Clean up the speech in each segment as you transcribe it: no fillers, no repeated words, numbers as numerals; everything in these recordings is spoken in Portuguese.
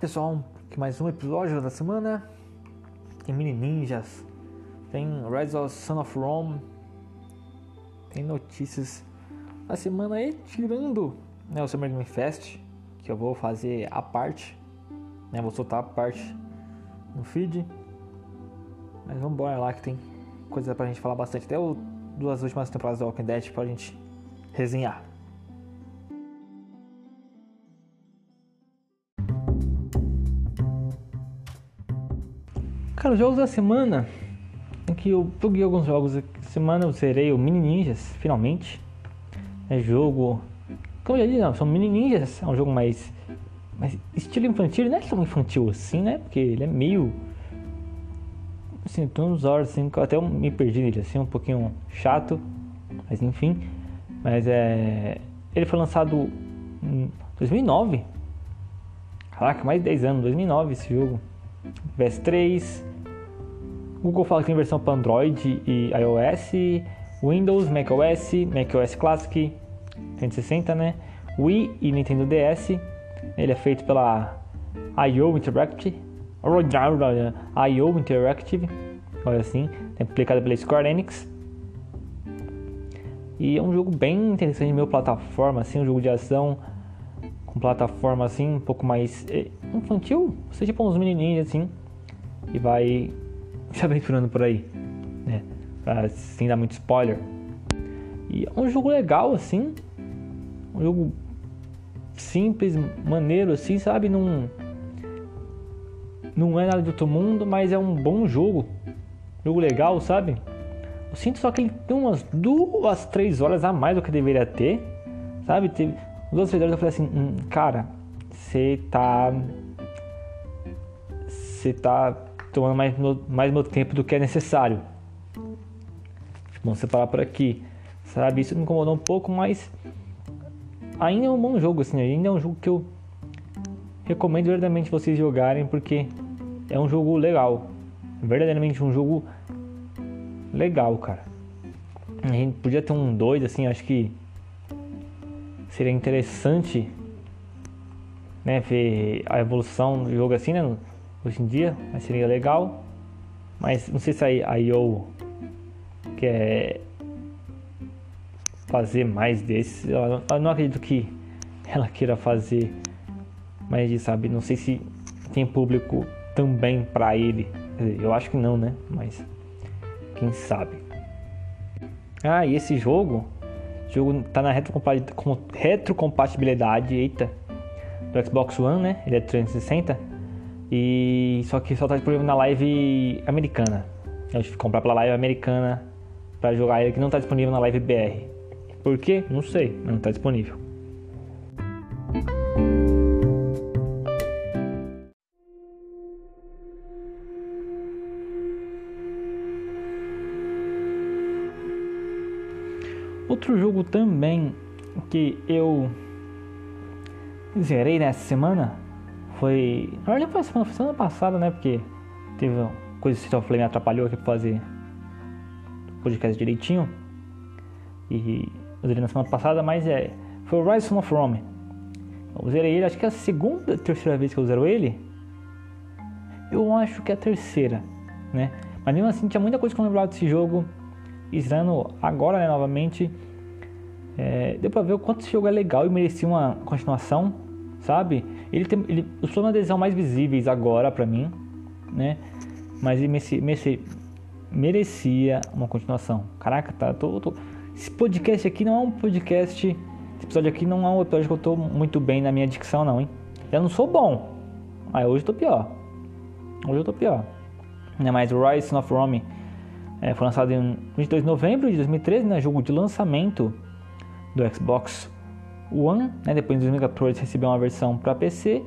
Pessoal, mais um episódio da semana tem mini ninjas, tem Ryse of the Son of Rome, tem notícias da semana aí, tirando o Summer Game Fest, que eu vou fazer a parte, vou soltar a parte no feed, mas vamos embora lá que tem coisa pra gente falar bastante, até as duas últimas temporadas do Walking Dead pra gente resenhar. Cara, os jogos da semana, em que eu pluguei alguns jogos essa semana, eu zerei o Mini Ninjas, finalmente. É jogo, como eu já disse, são Mini Ninjas, é um jogo mais estilo infantil, não é tão infantil assim, né? Porque ele é meio, assim, tem uns horas assim, que eu até me perdi nele, assim, um pouquinho chato, mas enfim. Mas ele foi lançado em 2009, caraca, mais de 10 anos, 2009 esse jogo, PS3, Google fala que tem versão para Android e iOS, Windows, macOS Classic, 360, né? Wii e Nintendo DS. Ele é feito pela IO Interactive, olha assim, é publicado pela Square Enix. E é um jogo bem interessante, meio plataforma, assim, um jogo de ação com plataforma, assim, um pouco mais infantil, ou seja, tipo uns menininhos, assim, e vai se aventurando por aí, né? Sem dar muito spoiler. E é um jogo legal, assim, um jogo simples, maneiro, assim, sabe? Não é nada de outro mundo, mas é um bom jogo, jogo legal, sabe? Eu sinto só que ele tem umas 2-3 horas a mais do que deveria ter, sabe? Teve 2-3 horas, eu falei assim, cara, você tá tomando mais meu tempo do que é necessário. Vamos separar por aqui, sabe? Isso me incomodou um pouco, mas ainda é um bom jogo, assim, ainda é um jogo que eu recomendo verdadeiramente vocês jogarem, porque é um jogo legal, verdadeiramente um jogo legal, cara. A gente podia ter um 2, assim, acho que seria interessante, né, ver a evolução do jogo, assim, né, hoje em dia, mas seria legal, mas não sei se a IO quer fazer mais desses. Eu não acredito que ela queira fazer mais disso, sabe? Não sei se tem público também pra ele. Quer dizer, eu acho que não, né? Mas quem sabe. Ah, e esse jogo tá na retrocompatibilidade, eita, do Xbox One, né? Ele é 360, e só que só tá disponível na live americana. Eu tive que comprar pela live americana pra jogar ele, que não tá disponível na live BR. Por quê? Não sei, mas não tá disponível. Outro jogo também que eu zerei nessa semana foi... Na verdade foi semana passada, né? Porque teve uma coisa que o Fallout me atrapalhou aqui pra fazer o podcast direitinho. E eu zerei na semana passada, mas foi o Ryse of Rome. Eu zerei ele, acho que é a terceira vez que eu zero ele. Eu acho que é a terceira, né? Mas mesmo assim tinha muita coisa que eu lembrava desse jogo. E zerando agora, né, novamente, deu pra ver o quanto esse jogo é legal e merecia uma continuação, sabe? Os planos deles são mais visíveis agora pra mim, né? Mas ele merecia uma continuação. Caraca, tá, esse podcast aqui não é um podcast, esse episódio aqui não é um episódio que eu tô muito bem na minha dicção, não, hein? Eu não sou bom, mas hoje eu tô pior, mas o Ryse of Rome foi lançado em 22 de novembro de 2013, né, jogo de lançamento do Xbox One, né, depois em 2014 recebeu uma versão para PC,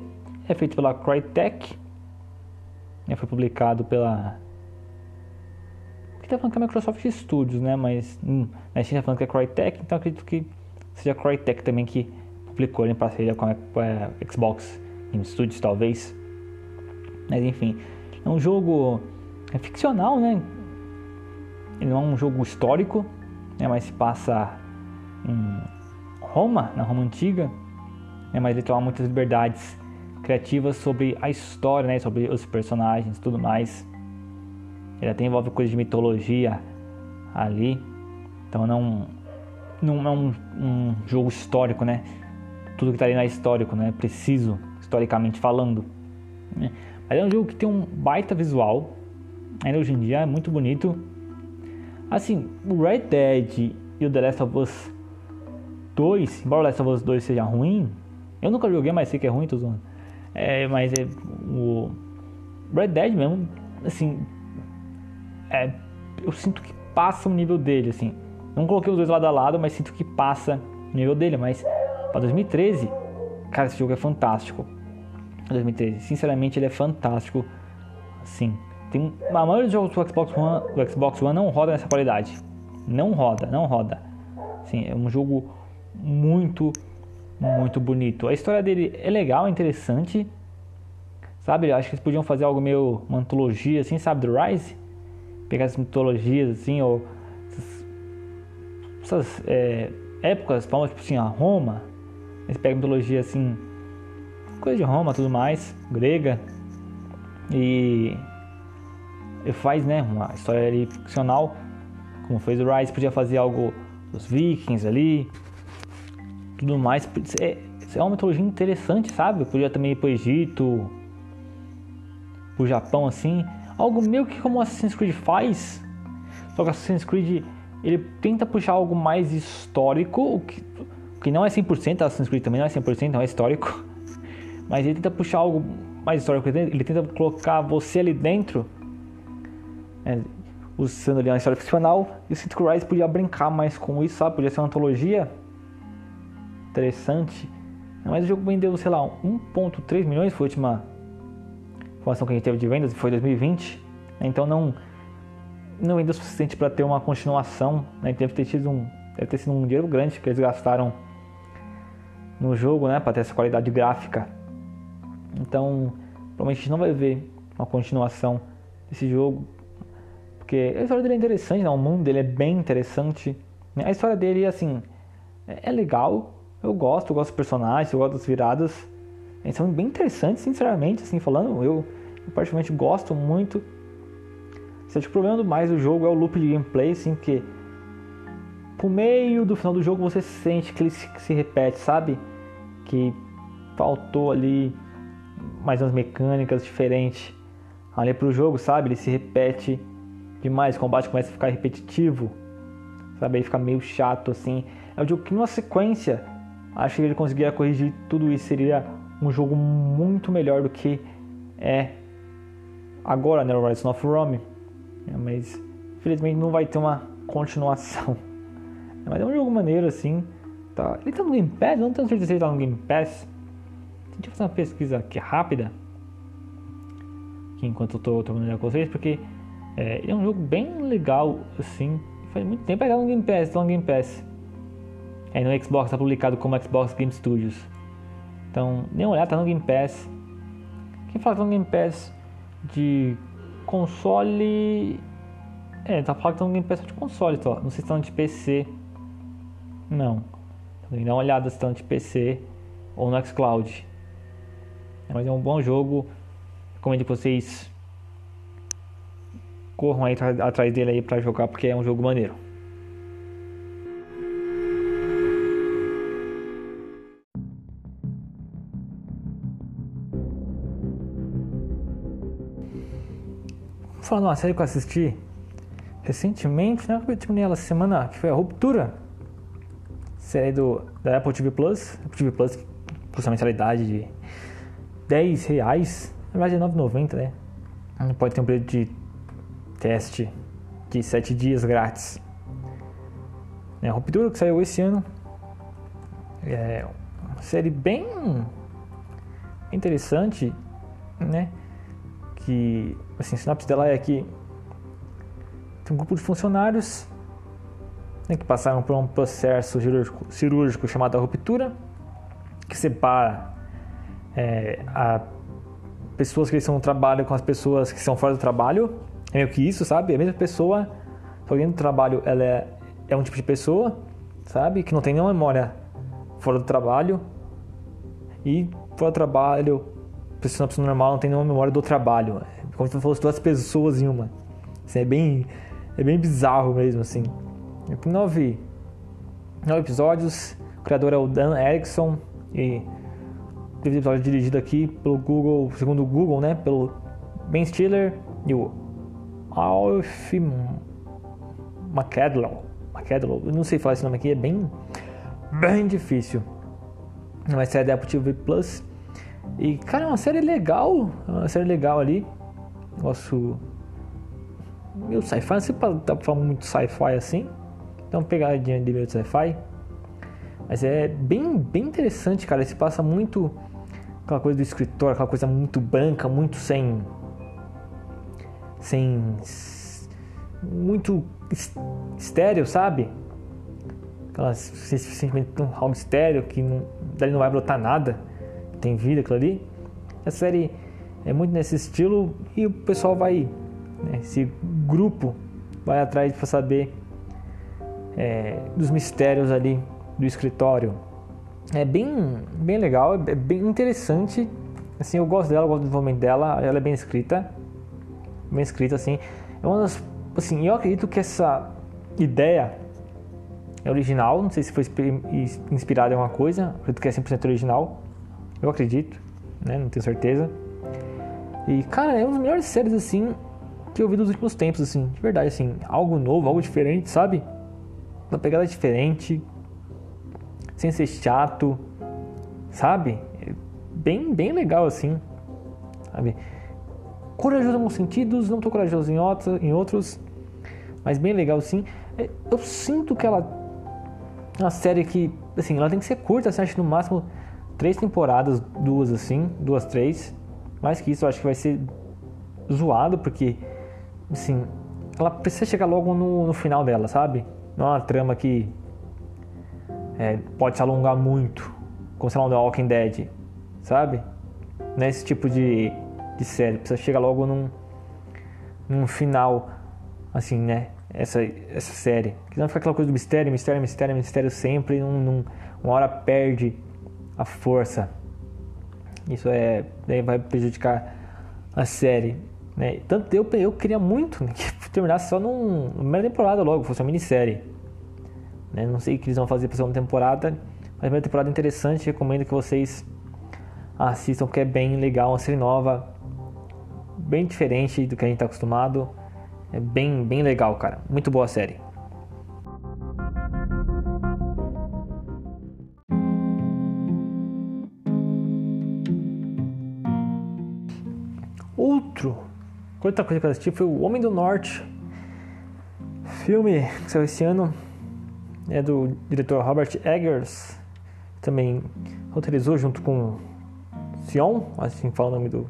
é feito pela Crytek, né, foi publicado pela... Aqui tá falando que é Microsoft Studios, né, mas a gente tá falando que é Crytek, então acredito que seja a Crytek também que publicou em parceria com a Xbox Game Studios, talvez. Mas enfim, é um jogo ficcional, né, ele não é um jogo histórico, né, mas se passa em Roma, na Roma Antiga, né, mas ele toma muitas liberdades criativas sobre a história, né, sobre os personagens e tudo mais. Ele até envolve coisas de mitologia ali. Então não é um jogo histórico, né? Tudo que tá ali não é histórico, né? Preciso, historicamente falando. Mas é um jogo que tem um baita visual. Ainda hoje em dia é muito bonito. Assim, o Red Dead e o The Last of Us 2, embora o The Last of Us 2 seja ruim, eu nunca joguei, mas sei que é ruim, tô zoando. Mas o Red Dead mesmo, assim, eu sinto que passa o nível dele, assim. Não coloquei os dois lado a lado, mas sinto que passa o nível dele. Mas pra 2013, cara, esse jogo é fantástico. 2013, sinceramente, ele é fantástico. Assim, tem a maioria dos jogos do Xbox One não roda nessa qualidade. Não roda. Assim, é um jogo muito bonito. A história dele é legal, é interessante, sabe? Eu acho que eles podiam fazer algo meio uma antologia, assim, sabe, do Ryse, pegar essas mitologias, assim, ou essas épocas, palmas, tipo assim, a Roma. Eles pegam mitologia, assim, coisa de Roma, tudo mais, grega, e faz, né, uma história ali ficcional, como fez o Ryse. Podia fazer algo dos vikings ali, tudo mais. É uma mitologia interessante, sabe? Podia também ir pro Egito, pro Japão, assim. Algo meio que como o Assassin's Creed faz. Só que o Assassin's Creed, ele tenta puxar algo mais histórico, o que não é 100%. Assassin's Creed também não é 100%, não é histórico. Mas ele tenta puxar algo mais histórico. Ele tenta colocar você ali dentro, usando ali uma história ficcional. E o Assassin's Creed Rise podia brincar mais com isso, sabe? Podia ser uma antologia interessante. Mas o jogo vendeu, sei lá, 1.3 milhões, foi a última informação que a gente teve de vendas, foi 2020. Então não vendeu o suficiente para ter uma continuação, né? Deve ter sido um dinheiro grande que eles gastaram no jogo, né, para ter essa qualidade gráfica. Então provavelmente a gente não vai ver uma continuação desse jogo, porque a história dele é interessante, né? O mundo dele é bem interessante, né? A história dele, assim, é legal. Eu gosto dos personagens, eu gosto das viradas. Eles são bem interessantes, sinceramente, assim, falando. Eu particularmente gosto muito. Acho que o problema mais do jogo é o loop de gameplay, assim, que por meio do final do jogo você sente que ele se repete, sabe? Que faltou ali mais umas mecânicas diferentes ali pro jogo, sabe? Ele se repete demais, o combate começa a ficar repetitivo, sabe? Aí fica meio chato, assim. É um jogo que, numa sequência, acho que ele conseguiria corrigir tudo isso. Seria um jogo muito melhor do que é agora, né? O Rise of Rome. Mas, infelizmente, não vai ter uma continuação. Mas é um jogo maneiro, assim. Tá. Ele tá no Game Pass? Eu não tenho certeza se ele tá no Game Pass. Deixa eu fazer uma pesquisa aqui rápida, aqui, enquanto eu tô trabalhando com vocês, porque ele é um jogo bem legal, assim. Faz muito tempo que tá no Game Pass, Aí no Xbox tá publicado como Xbox Game Studios. Então, nem olhar, tá no Game Pass. Quem fala que tá no Game Pass de console... tá falando que tá no Game Pass de console, só. Não sei se tá no de PC. Não. Então, tem que dar uma olhada se tá no de PC ou no xCloud. Mas é um bom jogo. Recomendo que vocês corram aí atrás dele aí pra jogar, porque é um jogo maneiro. Falando de uma série que eu assisti recentemente, né? Eu terminei ela semana, que foi a Ruptura, série da Apple TV Plus. Apple TV Plus, por sua mensalidade de R$10, na verdade é R$9,90, né? Não pode ter um período de teste de 7 dias grátis. A Ruptura, que saiu esse ano, é uma série bem interessante, né? Que, assim, a sinopse dela é que tem um grupo de funcionários, né, que passaram por um processo cirúrgico chamado Ruptura, que separa a pessoas que estão no trabalho com as pessoas que estão fora do trabalho. É meio que isso, sabe? A mesma pessoa, só dentro do trabalho ela é um tipo de pessoa, sabe? Que não tem nenhuma memória fora do trabalho, e fora do trabalho uma pessoa normal não tem nenhuma memória do trabalho. Como se eu fosse duas pessoas em uma. Assim, é bem bizarro mesmo, assim. 9 episódios. O criador é o Dan Erickson. E teve um episódio dirigido aqui pelo Google, segundo o Google, né? Pelo Ben Stiller e o Alf McAdlow. Eu não sei falar esse nome aqui, é bem difícil. Mas é da Apple TV Plus. E, cara, é uma série legal ali. Negócio meio sci-fi, não sei se dá pra falar muito sci-fi assim. Então, pegadinha de meio de sci-fi. Mas é bem interessante, cara. Ele se passa muito aquela coisa do escritor, aquela coisa muito branca, muito sem muito estéreo, sabe? Simplesmente algo estéreo que não, dali não vai brotar nada. Tem vida aquilo ali. A série é muito nesse estilo e o pessoal vai, né, esse grupo vai atrás para saber dos mistérios ali do escritório. É bem legal, é bem interessante. Assim, eu gosto dela, eu gosto do desenvolvimento dela. Ela é bem escrita assim. É uma das, assim, eu acredito que essa ideia é original. Não sei se foi inspirada em alguma coisa. Acredito que é 100% original. Eu acredito, né? Não tenho certeza. E, cara, é uma das melhores séries, assim, que eu vi dos últimos tempos, assim. De verdade, assim. Algo novo, algo diferente, sabe? Uma pegada diferente. Sem ser chato. Sabe? É bem legal, assim. Sabe? Corajoso em alguns sentidos. Não tô corajoso em outros. Mas bem legal, sim. Eu sinto que ela... é uma série que, assim, ela tem que ser curta, assim. Acho que no máximo... 3 temporadas, 2 assim, 2, 3. Mais que isso eu acho que vai ser zoado, porque, assim, ela precisa chegar logo no final dela, sabe? Não é uma trama que pode se alongar muito, como se ela não é Walking Dead, sabe? Não é esse tipo de série, precisa chegar logo num final, assim, né? Essa série. Porque não fica aquela coisa do mistério sempre, uma hora perde a força. Isso vai prejudicar a série, né? Tanto eu queria muito que terminasse só numa primeira temporada logo, fosse uma minissérie, né? Não sei o que eles vão fazer para a segunda temporada, mas a primeira temporada é interessante, recomendo que vocês assistam, porque é bem legal, uma série nova, bem diferente do que a gente está acostumado. É bem legal, cara, muito boa a série. Outra coisa que eu assisti foi o Homem do Norte, filme que saiu esse ano, é do diretor Robert Eggers, também roteirizou junto com Sion, assim fala o nome do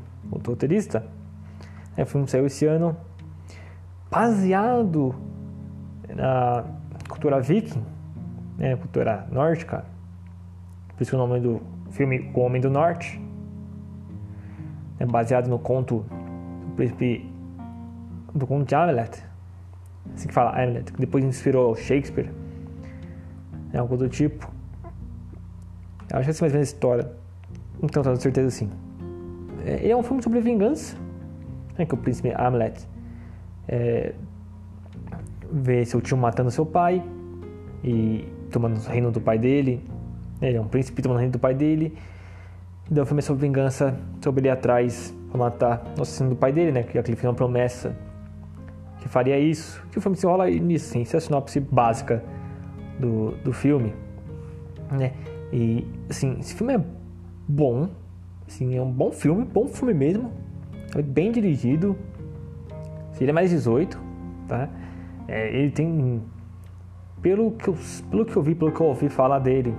roteirista. O filme que saiu esse ano, baseado na cultura viking, né, cultura nórdica, por isso o nome do filme O Homem do Norte, é baseado no conto príncipe do conto de Hamlet, assim que fala Hamlet, que depois inspirou Shakespeare, é algo do tipo. Eu acho que é mais ou menos a história, não tenho tanta certeza assim. É um filme sobre vingança, né, que o príncipe Hamlet vê seu tio matando seu pai e tomando o reino do pai dele. Ele é um príncipe tomando o reino do pai dele. Então o filme é sobre vingança, sobre ele atrás pra matar o assassino do pai dele, né? Que aquele fez uma promessa que faria isso. Que o filme se enrola nisso, assim. Isso é a sinopse básica do filme, né? E, assim, esse filme é bom. Assim, é um bom filme mesmo. É bem dirigido. Ele é mais 18, tá? Ele tem... Pelo que eu ouvi falar dele,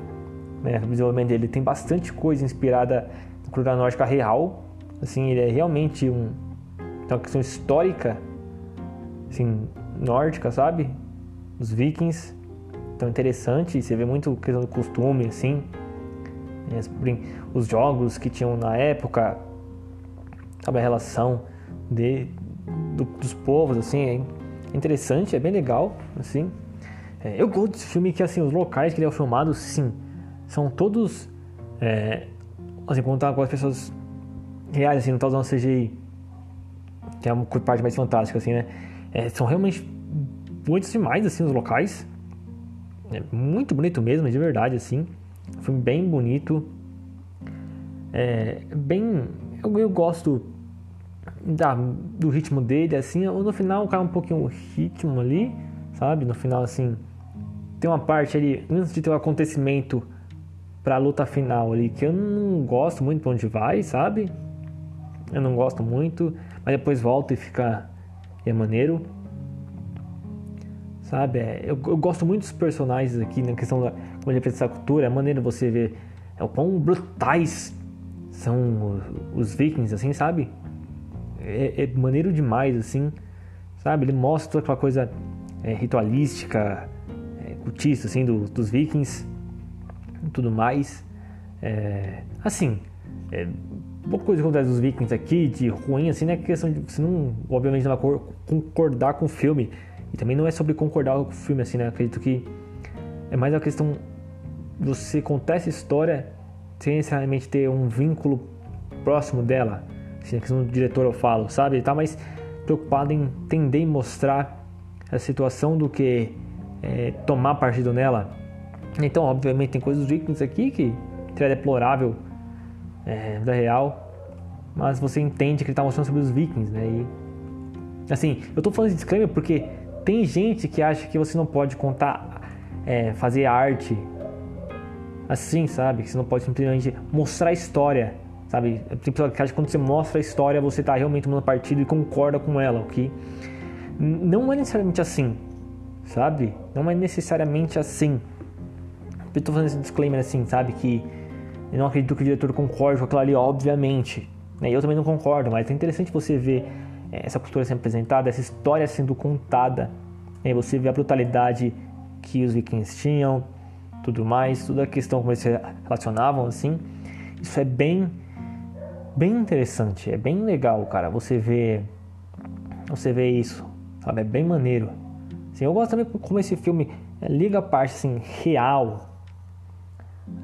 né? O desenvolvimento dele tem bastante coisa inspirada na cultura nórdica real. Assim, ele é realmente uma questão histórica, assim, nórdica, sabe? Os vikings. Então é interessante, você vê muito questão do costume, assim, os jogos que tinham na época, sabe, a relação dos povos, assim, é interessante, é bem legal, assim. Eu gosto desse filme que, assim, os locais que ele é filmado, sim, são todos, assim, como as pessoas reais, assim, não tá usando CGI. Que é uma parte mais fantástica, assim, né? São realmente bonitos demais, assim, os locais. É muito bonito mesmo, de verdade, assim. Um filme bem bonito. Eu gosto do ritmo dele, assim. No final cai um pouquinho o ritmo ali, sabe? No final, assim, tem uma parte ali, antes de ter um acontecimento pra luta final ali, que eu não gosto muito pra onde vai, sabe? Eu não gosto muito, mas depois volta e fica... é maneiro, sabe? Eu gosto muito dos personagens aqui, na questão da como ele apresenta a cultura. É maneiro você ver o quão brutais são os vikings, assim, sabe? É maneiro demais, assim, sabe? Ele mostra aquela coisa ritualística, cultista, assim, dos vikings e tudo mais. Pouca coisa acontece dos vikings aqui, de ruim, assim, né? Questão de você não, obviamente, não vai concordar com o filme. E também não é sobre concordar com o filme, assim, né? Eu acredito que é mais uma questão de você contar essa história sem necessariamente ter um vínculo próximo dela. Assim, a questão do diretor, eu falo, sabe? Ele tá mais preocupado em entender e mostrar a situação do que tomar partido nela. Então, obviamente, tem coisas dos vikings aqui que é deplorável, da real, mas você entende que ele tá mostrando sobre os vikings, né? E, assim, eu tô falando de disclaimer porque tem gente que acha que você não pode contar, fazer arte assim, sabe? Que você não pode simplesmente mostrar a história, sabe? Tem pessoa que acha que quando você mostra a história você tá realmente tomando partido e concorda com ela, ok? Não é necessariamente assim, sabe? Não é necessariamente assim. Eu tô fazendo esse disclaimer, assim, sabe? Que eu não acredito que o diretor concorde com aquilo ali, obviamente. E eu também não concordo, mas é interessante você ver essa cultura sendo apresentada, essa história sendo contada. E você vê a brutalidade que os vikings tinham, tudo mais, toda a questão como eles se relacionavam, assim. Isso é bem interessante, é bem legal, cara. Você vê isso, sabe? É bem maneiro. Assim, eu gosto também como esse filme liga a parte, assim, real,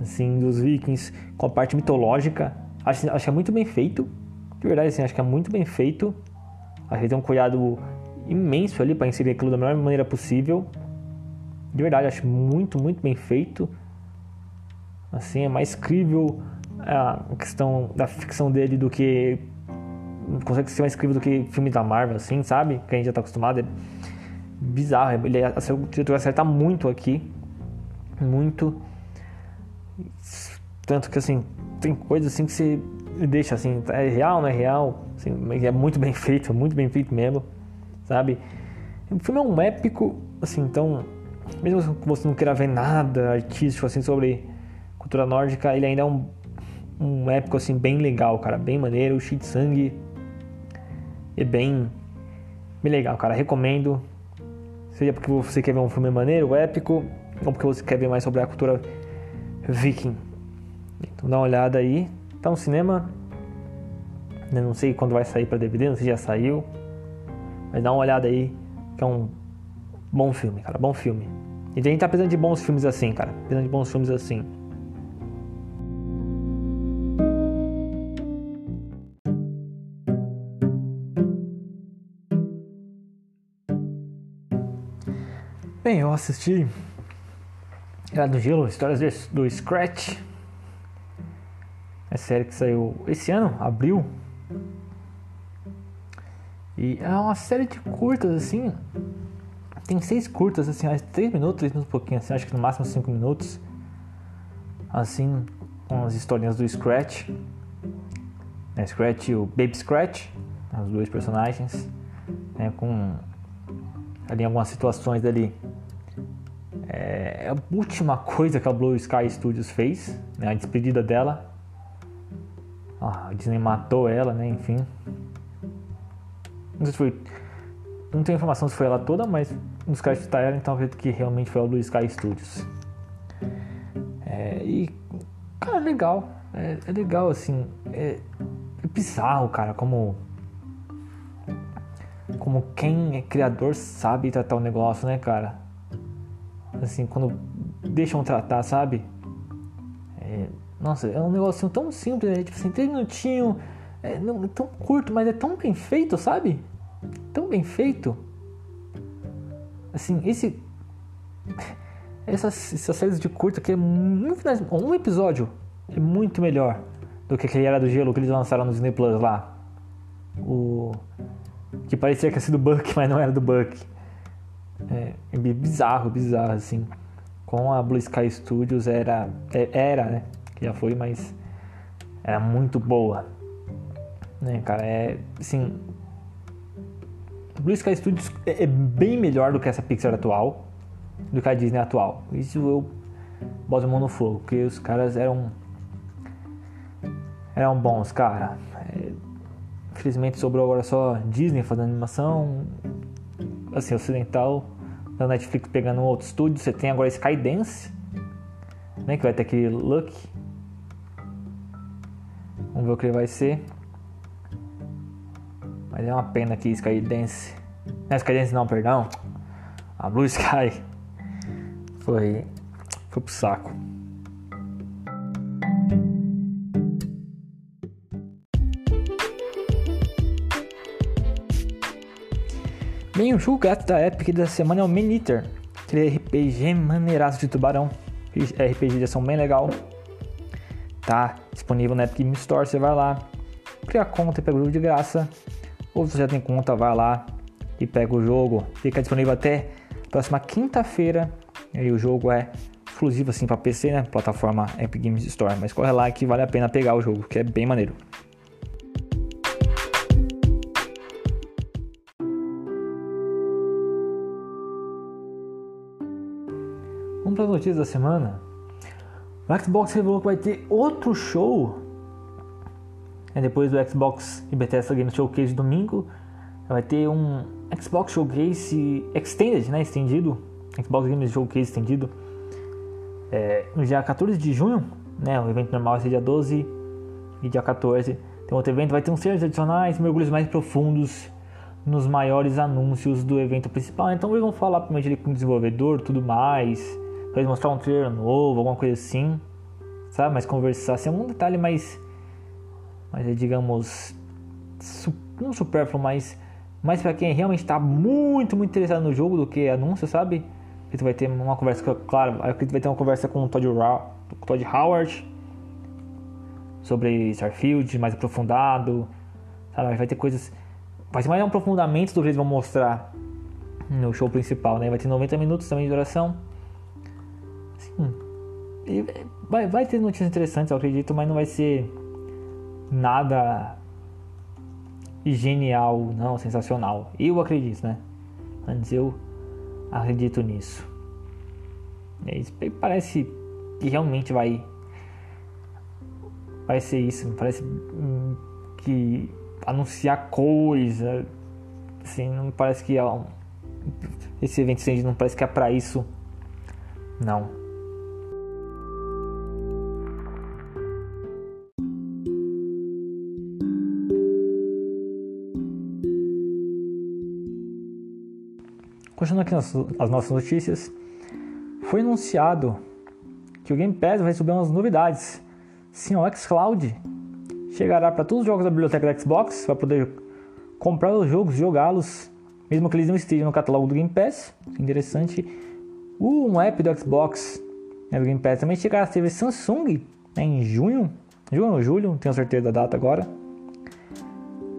assim, dos vikings com a parte mitológica. Acho que é muito bem feito, de verdade, assim, acho que é muito bem feito. Acho que tem um cuidado imenso ali para inserir aquilo da melhor maneira possível, de verdade. Acho muito bem feito, assim. É mais crível a questão da ficção dele do que consegue ser mais crível do que filmes da Marvel, assim, sabe? Que a gente já tá acostumado. É bizarro, ele o diretor acerta muito aqui, muito. Tanto que, assim, tem coisas, assim, que você deixa, assim, é real, não é real, assim, é muito bem feito mesmo, sabe? O filme é um épico, assim, então, mesmo que você não queira ver nada artístico, assim, sobre cultura nórdica, ele ainda é um épico, assim, bem legal, cara, bem maneiro, cheio de sangue, é bem legal, cara, recomendo. Seja porque você quer ver um filme maneiro, épico, ou porque você quer ver mais sobre a cultura viking. Então dá uma olhada aí. Tá no cinema. Eu não sei quando vai sair pra DVD, não sei se já saiu. Mas dá uma olhada aí, que é um bom filme, cara. Bom filme. E a gente tá precisando de bons filmes assim, cara. Precisando de bons filmes assim. Bem, eu assisti Era do Gelo, Histórias do Scratch. É série que saiu esse ano, abril. E é uma série de curtas, assim. Tem 6 curtas, assim, 3 minutos e pouquinho, assim, acho que no máximo 5 minutos. Assim, com as historinhas do Scratch. É, Scratch e o Baby Scratch, os 2 personagens, né, com ali algumas situações dali. É a última coisa que a Blue Sky Studios fez, né? A despedida dela. A Disney matou ela, né? Enfim. Não sei se foi. Não tenho informação se foi ela toda, mas os caras chutaram ela, então eu acredito que realmente foi a Blue Sky Studios. Cara, é legal. É legal, assim. É bizarro, cara, como quem é criador sabe tratar o negócio, né, cara? Assim, quando deixam tratar, sabe? Nossa, é um negocinho tão simples, né? Tipo assim, 3 minutinhos, é tão curto, mas é tão bem feito, sabe? Tão bem feito. Assim, essas séries de curto que é muito... Um episódio é muito melhor do que aquele Era do Gelo que eles lançaram no Disney Plus lá. Que parecia que ia ser do Buck, mas não era do Buck. É bizarro, assim. Com a Blue Sky Studios era, né? Que já foi, mas era muito boa, né, cara? É, assim... Blue Sky Studios é bem melhor do que essa Pixar atual, do que a Disney atual. Isso eu boto a mão no fogo, porque os caras eram bons, cara. Infelizmente sobrou agora só Disney fazendo animação, assim, ocidental, da Netflix pegando um outro estúdio. Você tem agora Skydance, né, que vai ter aquele look. Vamos ver o que ele vai ser. Mas é uma pena que Skydance... Não, Skydance não, perdão. A Blue Sky foi pro saco. Bem, o jogo gato da Epic da semana é o Man Eater. Aquele RPG maneiraço de tubarão. RPG de ação bem legal. Tá disponível na Epic Games Store, você vai lá, cria a conta e pega o jogo de graça. Ou se você já tem conta, vai lá e pega o jogo. Fica disponível até próxima quinta-feira. E o jogo é exclusivo assim para PC, né? Plataforma Epic Games Store. Mas corre lá que vale a pena pegar o jogo, que é bem maneiro. Vamos para as notícias da semana. O Xbox revelou que vai ter outro show. Depois do Xbox e Bethesda Game Showcase de domingo, vai ter um Xbox Showcase Extended, né? Estendido. Xbox Game Showcase estendido. No dia 14 de junho, né? O evento normal vai ser dia 12. E dia 14 tem outro evento. Vai ter um series adicionais, mergulhos mais profundos nos maiores anúncios do evento principal. Então eles vão falar primeiro ali com o desenvolvedor, tudo mais. Eles mostrar um trailer novo, alguma coisa assim, sabe? Mas conversar assim, algum detalhe mais... Mas é, digamos, não supérfluo, mas para quem realmente está muito, muito interessado no jogo do que anúncio, sabe? Porque tu vai ter uma conversa, claro, tu vai ter uma conversa com o Todd Howard sobre Starfield, mais aprofundado, sabe? Vai ter coisas, vai ter mais um aprofundamento do que eles vão mostrar no show principal, né? Vai ter 90 minutos também de duração. Sim. Vai ter notícias interessantes, eu acredito, mas não vai ser... nada genial, não, sensacional. Eu acredito, né? Antes eu acredito nisso. E parece que realmente vai ser isso. Parece que anunciar coisa, assim, não parece que é esse evento não parece que é pra isso, não. Continuando aqui as nossas notícias, foi anunciado que o Game Pass vai subir umas novidades. Sim, o xCloud chegará para todos os jogos da biblioteca da Xbox, vai poder comprar os jogos, jogá-los, mesmo que eles não estejam no catálogo do Game Pass. Interessante. Um app do Xbox, né, do Game Pass também chegará à TV Samsung, né, em junho ou julho, não tenho certeza da data agora.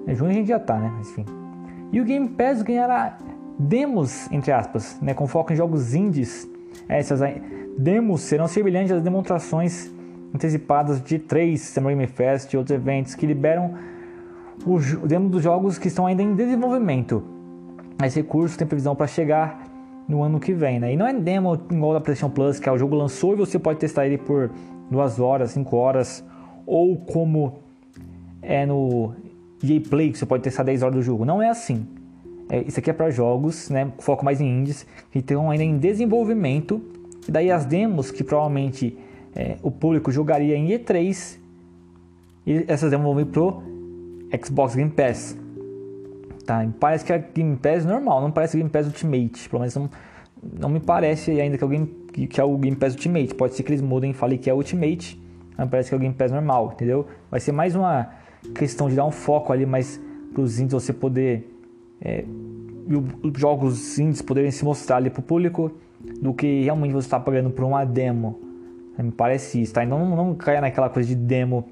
É junho a gente já tá, né? Mas, enfim. E o Game Pass ganhará demos, entre aspas, né, com foco em jogos indies. Essas demos serão semelhantes às demonstrações antecipadas de E3, Summer Game Fest e outros eventos que liberam o demo dos jogos que estão ainda em desenvolvimento. Esse recurso tem previsão para chegar no ano que vem, né? E não é demo igual da PlayStation Plus, que é o jogo lançou e você pode testar ele por 2 horas, 5 horas, ou como é no EA Play, que você pode testar 10 horas do jogo. Não é assim. Isso aqui é para jogos, né, foco mais em indies, que estão ainda em desenvolvimento. E daí as demos que provavelmente o público jogaria em E3, e essas demos vão vir pro Xbox Game Pass, tá? Parece que é Game Pass normal, não parece Game Pass Ultimate. Pelo menos não me parece ainda que é o Game Pass Ultimate. Pode ser que eles mudem e falem que é Ultimate, mas parece que é o Game Pass normal, entendeu? Vai ser mais uma questão de dar um foco ali mais para os indies, você poder... os jogos indies poderem se mostrar ali para o público, do que realmente você está pagando por uma demo. Me parece isso, tá? Então não caia naquela coisa de demo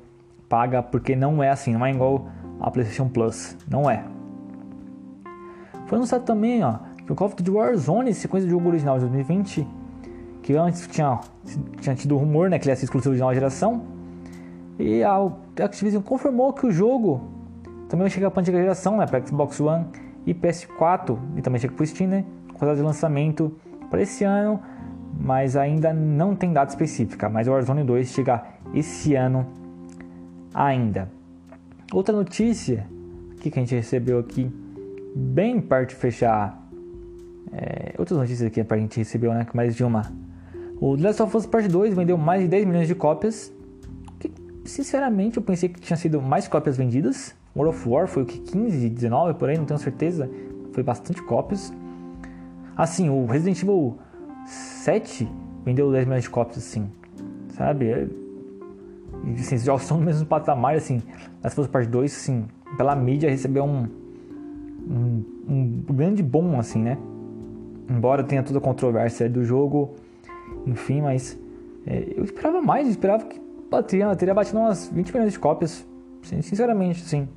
paga, porque não é assim, não é igual a PlayStation Plus, não é. Foi anunciado também, ó, que o Call of Duty Warzone, sequência de jogo original de 2020, que antes tinha tido rumor, né, que ele ia ser exclusivo de nova geração, e a Activision confirmou que o jogo também chega para a antiga geração, né, para Xbox One e PS4, e também chega para o Steam, né, com data de lançamento para esse ano, mas ainda não tem data específica, mas o Warzone 2 chega esse ano ainda. Outra notícia que a gente recebeu aqui, bem para fechar, outras notícias aqui para a gente receber, né, mais de uma. O The Last of Us Part 2 vendeu mais de 10 milhões de cópias, que sinceramente eu pensei que tinha sido mais cópias vendidas. World of War foi o que, 15, 19, por aí, não tenho certeza, foi bastante cópias. Assim, o Resident Evil 7 vendeu 10 milhões de cópias, assim, sabe? E, assim, os jogos estão no mesmo patamar, assim. As coisas parte 2, assim, pela mídia recebeu um grande boom, assim, né? Embora tenha toda a controvérsia do jogo, enfim, mas eu esperava mais, eu esperava que teria batido umas 20 milhões de cópias, sinceramente, assim.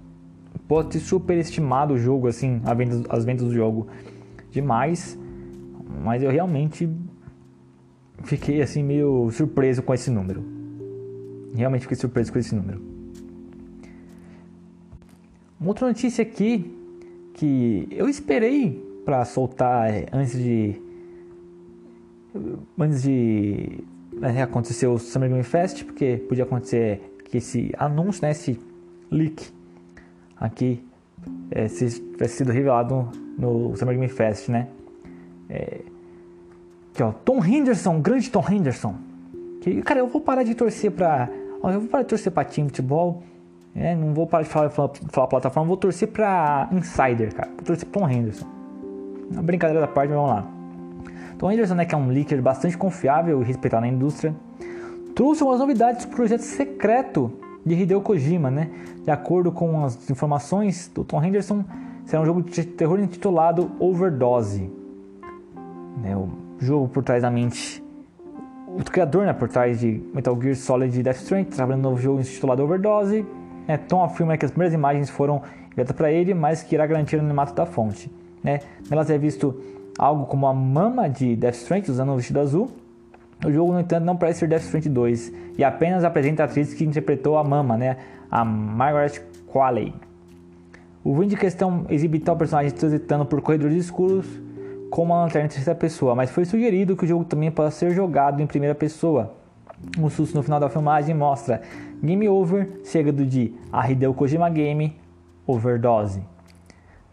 Pode ter superestimado o jogo, assim, as vendas do jogo demais. Mas eu realmente fiquei assim meio surpreso com esse número. Realmente fiquei surpreso com esse número. Uma outra notícia aqui que eu esperei para soltar antes de acontecer o Summer Game Fest, porque podia acontecer que esse anúncio, né, esse leak aqui se tivesse sido revelado no Summer Game Fest, né? Aqui, ó, Tom Henderson, grande Tom Henderson, que, cara, eu vou parar de torcer pra time futebol, não vou parar de falar plataforma, vou torcer pra Insider, cara, vou torcer pra Tom Henderson. Uma brincadeira da parte, mas vamos lá. Tom Henderson, né, que é um leaker bastante confiável e respeitado na indústria, trouxe algumas novidades pro projeto secreto de Hideo Kojima, né? De acordo com as informações do Tom Henderson, será um jogo de terror intitulado Overdose. O jogo por trás da mente, o criador, né, por trás de Metal Gear Solid e Death Strand, trabalhando no novo jogo intitulado Overdose, Tom afirma que as primeiras imagens foram enviadas para ele, mas que irá garantir o anonimato da fonte, né? Nelas é visto algo como a mama de Death Strand usando um vestido azul. O jogo, no entanto, não parece ser Death Strand 2 e apenas apresenta a atriz que interpretou a mama, né, a Margaret Qualley. O vídeo em questão exibe tal personagem transitando por corredores escuros com uma lanterna em terceira pessoa, mas foi sugerido que o jogo também possa ser jogado em primeira pessoa. Um susto no final da filmagem mostra Game Over, segredo de Hideo Kojima Game, Overdose.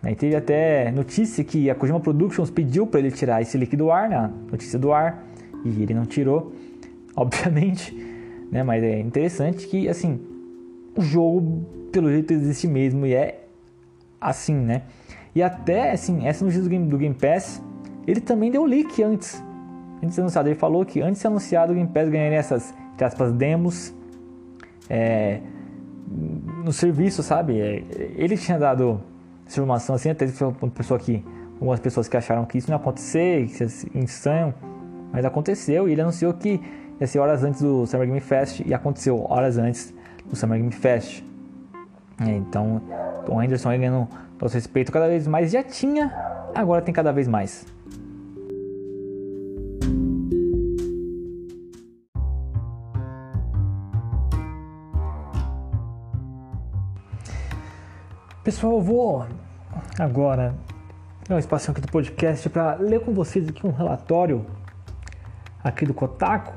E teve até notícia que a Kojima Productions pediu para ele tirar esse leak do ar, né? Notícia do ar, e ele não tirou, obviamente, né? Mas é interessante que, assim, o jogo, pelo jeito, existe mesmo e é assim, né? E até, assim, essa notícia do Game Pass, ele também deu leak antes de ser anunciado. Ele falou que antes de ser anunciado, o Game Pass ganharia essas, entre aspas, demos no serviço, sabe? Ele tinha dado essa informação, assim, até algumas pessoas que acharam que isso não ia acontecer, que isso é insano, mas aconteceu, e ele anunciou que ia ser horas antes do Summer Game Fest, e aconteceu horas antes do Summer Game Fest. Então, o Henderson ele ganhou nosso respeito cada vez mais, já tinha, agora tem cada vez mais. Pessoal, eu vou agora dar um espaço aqui do podcast para ler com vocês aqui um relatório aqui do Kotaku,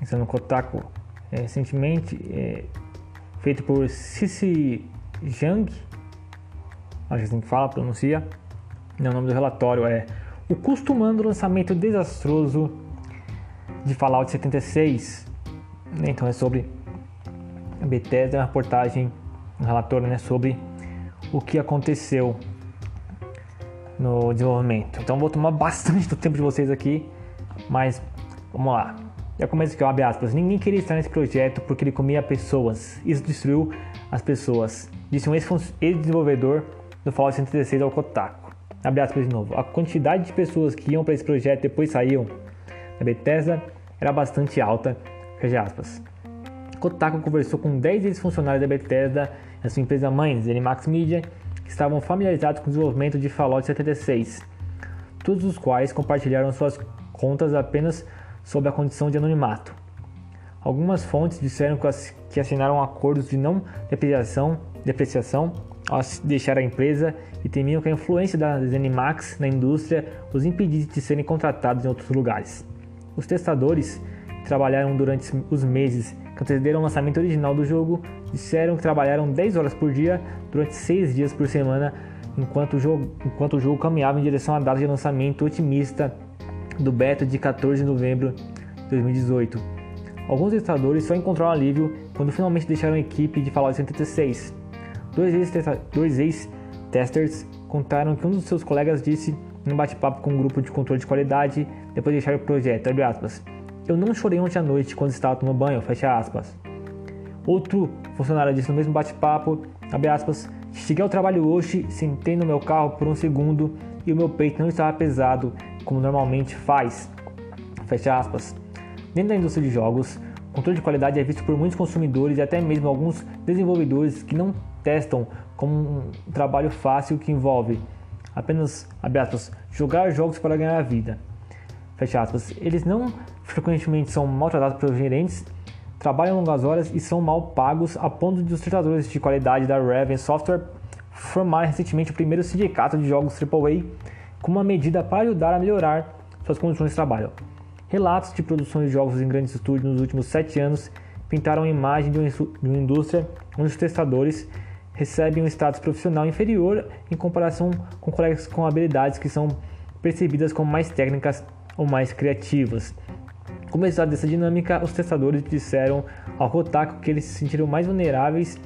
pensando no Kotaku recentemente, feito por Cici Jang, acho que assim que fala, pronuncia. O nome do relatório é O Custo Humano do Lançamento Desastroso de Fallout 76. Então é sobre a Bethesda, uma reportagem, um relatório, né, sobre o que aconteceu no desenvolvimento. Então vou tomar bastante do tempo de vocês aqui, mas vamos lá. Já começa aqui, abre aspas. Ninguém queria estar nesse projeto porque ele comia pessoas. Isso destruiu as pessoas, disse um ex-desenvolvedor do Fallout 76 ao Kotaku. Abre aspas de novo. A quantidade de pessoas que iam para esse projeto e depois saíam da Bethesda era bastante alta, fecha aspas. Kotaku conversou com 10 ex-funcionários da Bethesda, a sua empresa mãe, Zenimax Media, que estavam familiarizados com o desenvolvimento de Fallout 76, todos os quais compartilharam suas contas apenas sob a condição de anonimato. Algumas fontes disseram que assinaram acordos de não depreciação ao deixar a empresa e temiam que a influência da Zenimax na indústria os impedisse de serem contratados em outros lugares. Os testadores, que trabalharam durante os meses que antecederam o lançamento original do jogo, disseram que trabalharam 10 horas por dia durante 6 dias por semana enquanto o jogo caminhava em direção à data de lançamento otimista do beta de 14 de novembro de 2018. Alguns testadores só encontraram alívio quando finalmente deixaram a equipe de Fallout 76. Dois ex-testers contaram que um dos seus colegas disse em um bate-papo com um grupo de controle de qualidade depois de deixar o projeto, abre aspas, eu não chorei ontem à noite quando estava tomando banho, fecha aspas. Outro funcionário disse no mesmo bate-papo, abre aspas, cheguei ao trabalho hoje, sentei no meu carro por um segundo e o meu peito não estava pesado, como normalmente faz, fecha aspas. Dentro da indústria de jogos, o controle de qualidade é visto por muitos consumidores e até mesmo alguns desenvolvedores que não testam como um trabalho fácil que envolve apenas, abre aspas, jogar jogos para ganhar a vida, fecha aspas. Eles não frequentemente são maltratados pelos gerentes, trabalham longas horas e são mal pagos a ponto de os testadores de qualidade da Raven Software formarem recentemente o primeiro sindicato de jogos AAA como uma medida para ajudar a melhorar suas condições de trabalho. Relatos de produções de jogos em grandes estúdios nos últimos 7 anos pintaram a imagem de uma indústria onde os testadores recebem um status profissional inferior em comparação com colegas com habilidades que são percebidas como mais técnicas ou mais criativas. Como resultado dessa dinâmica, os testadores disseram ao Kotaku que eles se sentiram mais vulneráveis,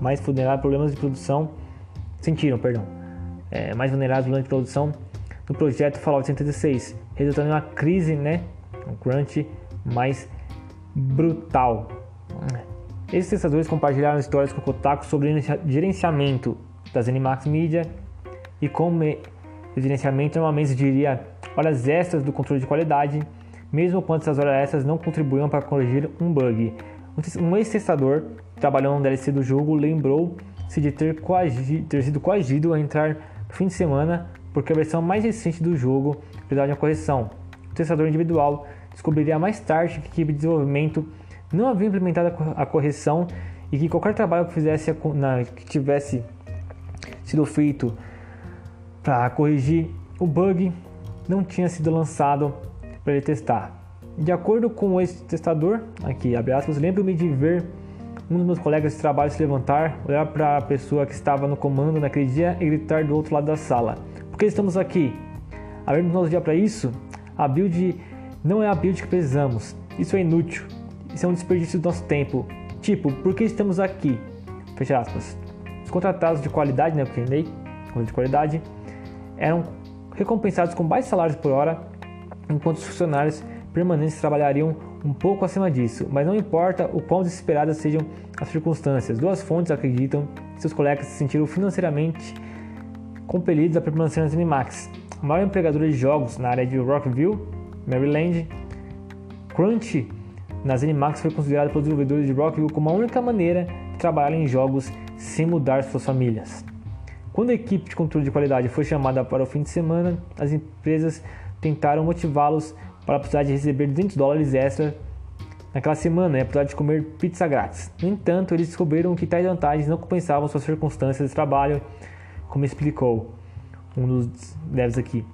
mais vulneráveis durante a produção do projeto Fallout 76, resultando em uma crise, um crunch mais brutal. Esses testadores compartilharam histórias com o Kotaku sobre o gerenciamento da Zenimax Media e como o gerenciamento normalmente diria horas extras do controle de qualidade, mesmo quando essas horas extras não contribuíam para corrigir um bug. Um ex-testador que trabalhou no DLC do jogo lembrou-se de ter sido coagido a entrar no fim de semana porque a versão mais recente do jogo precisava de uma correção. O testador individual descobriria mais tarde que a equipe de desenvolvimento não havia implementado a correção e que qualquer trabalho que tivesse sido feito para corrigir o bug não tinha sido lançado para ele testar. De acordo com esse testador, aqui abre aspas, lembro-me de ver um dos meus colegas de trabalho se levantar, olhar para a pessoa que estava no comando naquele dia e gritar do outro lado da sala, por que estamos aqui? Abrimos nosso dia para isso? A build não é a build que precisamos, isso é inútil, isso é um desperdício do nosso tempo, por que estamos aqui? Fecha aspas. Os contratados de qualidade, eram recompensados com baixos salários por hora, enquanto os funcionários permanentes trabalhariam um pouco acima disso, mas não importa o quão desesperadas sejam as circunstâncias. Duas fontes acreditam que seus colegas se sentiram financeiramente compelidos a permanecer na Zenimax. A maior empregadora de jogos na área de Rockville, Maryland, crunch na Zenimax foi considerado pelos desenvolvedores de Rockville como a única maneira de trabalhar em jogos sem mudar suas famílias. Quando a equipe de controle de qualidade foi chamada para o fim de semana, as empresas tentaram motivá-los para precisar de receber $200 extra naquela semana e a possibilidade de comer pizza grátis. No entanto, eles descobriram que tais vantagens não compensavam suas circunstâncias de trabalho, como explicou um dos devs aqui.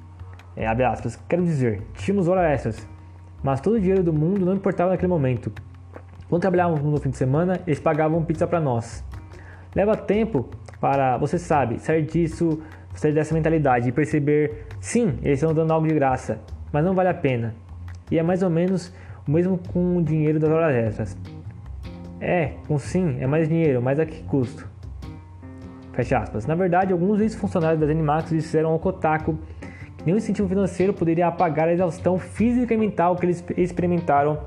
Abre aspas, quero dizer, tínhamos horas extras, mas todo o dinheiro do mundo não importava naquele momento. Quando trabalhávamos no fim de semana, eles pagavam pizza para nós. Leva tempo para, você sabe, sair dessa mentalidade e perceber, sim, eles estão dando algo de graça, mas não vale a pena. E é mais ou menos o mesmo com o dinheiro das horas extras. É mais dinheiro, mas a que custo? Fecha aspas. Na verdade, alguns ex-funcionários da Zenimax disseram ao Kotaku que nenhum incentivo financeiro poderia apagar a exaustão física e mental que eles experimentaram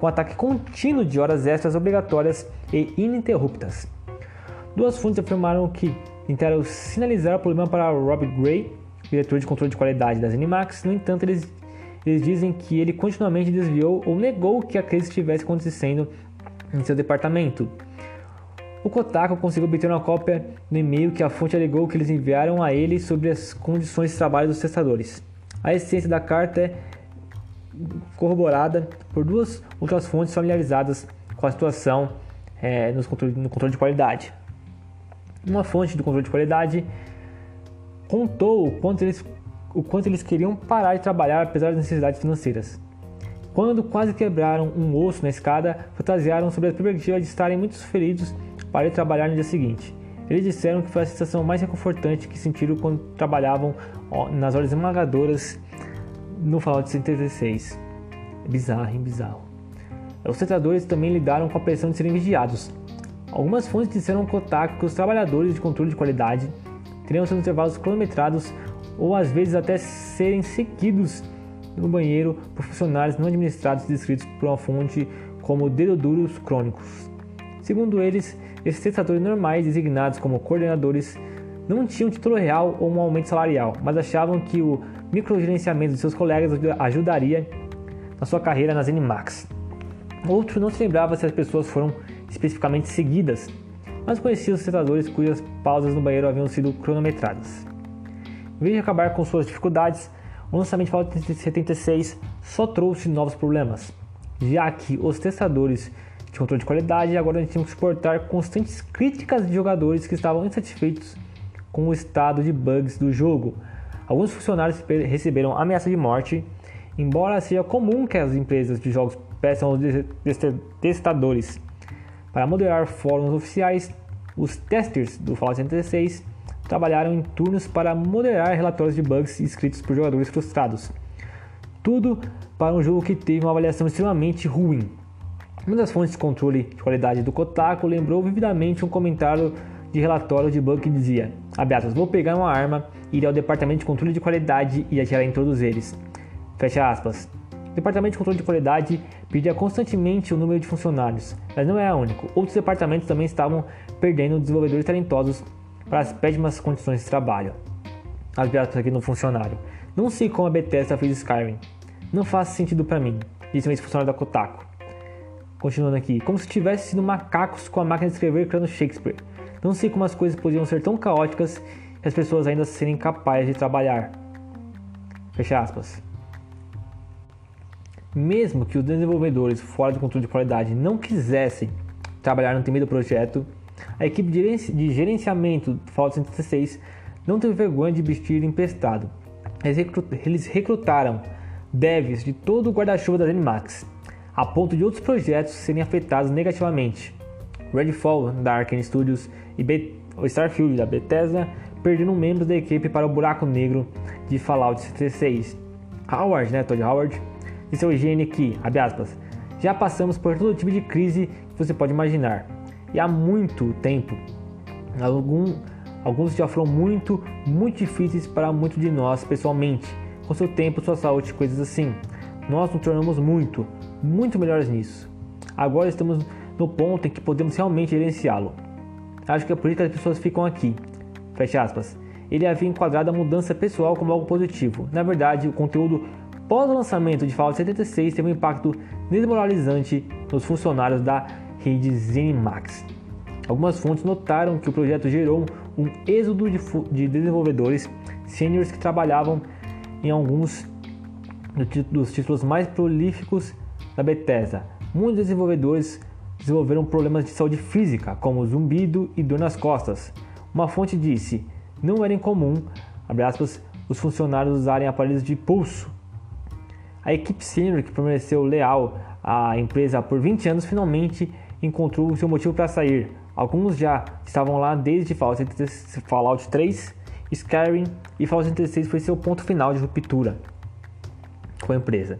com ataque contínuo de horas extras obrigatórias e ininterruptas. Duas fontes afirmaram que tentaram sinalizar o problema para Rob Gray, diretor de controle de qualidade da Zenimax. No entanto, eles dizem que ele continuamente desviou ou negou que a crise estivesse acontecendo em seu departamento. O Kotaku conseguiu obter uma cópia do e-mail que a fonte alegou que eles enviaram a ele sobre as condições de trabalho dos testadores. A essência da carta é corroborada por duas outras fontes familiarizadas com a situação no controle de qualidade. Uma fonte do controle de qualidade contou o quanto eles queriam parar de trabalhar apesar das necessidades financeiras. Quando quase quebraram um osso na escada, fantasiaram sobre a perspectiva de estarem muito feridos para ir trabalhar no dia seguinte. Eles disseram que foi a sensação mais reconfortante que sentiram quando trabalhavam nas horas esmagadoras no Fallout 76. Bizarro. Os testadores também lidaram com a pressão de serem vigiados. Algumas fontes disseram ao Kotaku que os trabalhadores de controle de qualidade teriam seus intervalos cronometrados ou às vezes até serem seguidos no banheiro por funcionários não administrados descritos por uma fonte como dedoduros crônicos. Segundo eles, esses testadores normais, designados como coordenadores, não tinham título real ou um aumento salarial, mas achavam que o microgerenciamento de seus colegas ajudaria na sua carreira na Zenimax. Outro não se lembrava se as pessoas foram especificamente seguidas, mas conhecia os testadores cujas pausas no banheiro haviam sido cronometradas. Em vez de acabar com suas dificuldades, o lançamento de Fallout 76 só trouxe novos problemas, já que os testadores de controle de qualidade agora tinham que suportar constantes críticas de jogadores que estavam insatisfeitos com o estado de bugs do jogo. Alguns funcionários receberam ameaça de morte, embora seja comum que as empresas de jogos peçam aos testadores para moderar fóruns oficiais. Os testers do Fallout 76 trabalharam em turnos para moderar relatórios de bugs escritos por jogadores frustrados. Tudo para um jogo que teve uma avaliação extremamente ruim. Uma das fontes de controle de qualidade do Kotaku lembrou vividamente um comentário de relatório de bug que dizia: "Vou pegar uma arma, ir ao departamento de controle de qualidade e atirar em todos eles." Fecha aspas. O departamento de controle de qualidade perdia constantemente o número de funcionários, mas não era o único. Outros departamentos também estavam perdendo desenvolvedores talentosos para as péssimas condições de trabalho. Abre aspas aqui no funcionário. "Não sei como a Bethesda fez Skyrim. Não faz sentido para mim", disse um ex-funcionário da Kotaku. Continuando aqui. "Como se tivesse sido macacos com a máquina de escrever criando Shakespeare. Não sei como as coisas podiam ser tão caóticas e as pessoas ainda serem capazes de trabalhar." Fecha aspas. Mesmo que os desenvolvedores fora do controle de qualidade não quisessem trabalhar no temido projeto, a equipe de gerenciamento do Fallout 76 não teve vergonha de vestir emprestado. Eles recrutaram devs de todo o guarda-chuva da Zenimax, a ponto de outros projetos serem afetados negativamente. Redfall, da Creation Studios, e Starfield, da Bethesda, perderam membros da equipe para o buraco negro de Fallout 76. Todd Howard, disse ao IGN que, abre aspas, "já passamos por todo tipo de crise que você pode imaginar. E há muito tempo. Alguns já foram muito difíceis para muitos de nós pessoalmente, com seu tempo, sua saúde, coisas assim. Nós nos tornamos muito melhores nisso. Agora estamos no ponto em que podemos realmente gerenciá-lo. Acho que é por isso que as pessoas ficam aqui." Fecha aspas. Ele havia enquadrado a mudança pessoal como algo positivo. Na verdade, o conteúdo pós-lançamento de Fallout 76 teve um impacto desmoralizante nos funcionários da rede Zenimax. Algumas fontes notaram que o projeto gerou um êxodo de desenvolvedores sêniores que trabalhavam em alguns dos títulos mais prolíficos da Bethesda. Muitos desenvolvedores desenvolveram problemas de saúde física, como zumbido e dor nas costas. Uma fonte disse: "não era incomum", abre aspas, "os funcionários usarem aparelhos de pulso." A equipe sênior, que permaneceu leal à empresa por 20 anos, finalmente encontrou o seu motivo para sair. Alguns já estavam lá desde Fallout 3, Skyrim, e Fallout 76 foi seu ponto final de ruptura com a empresa.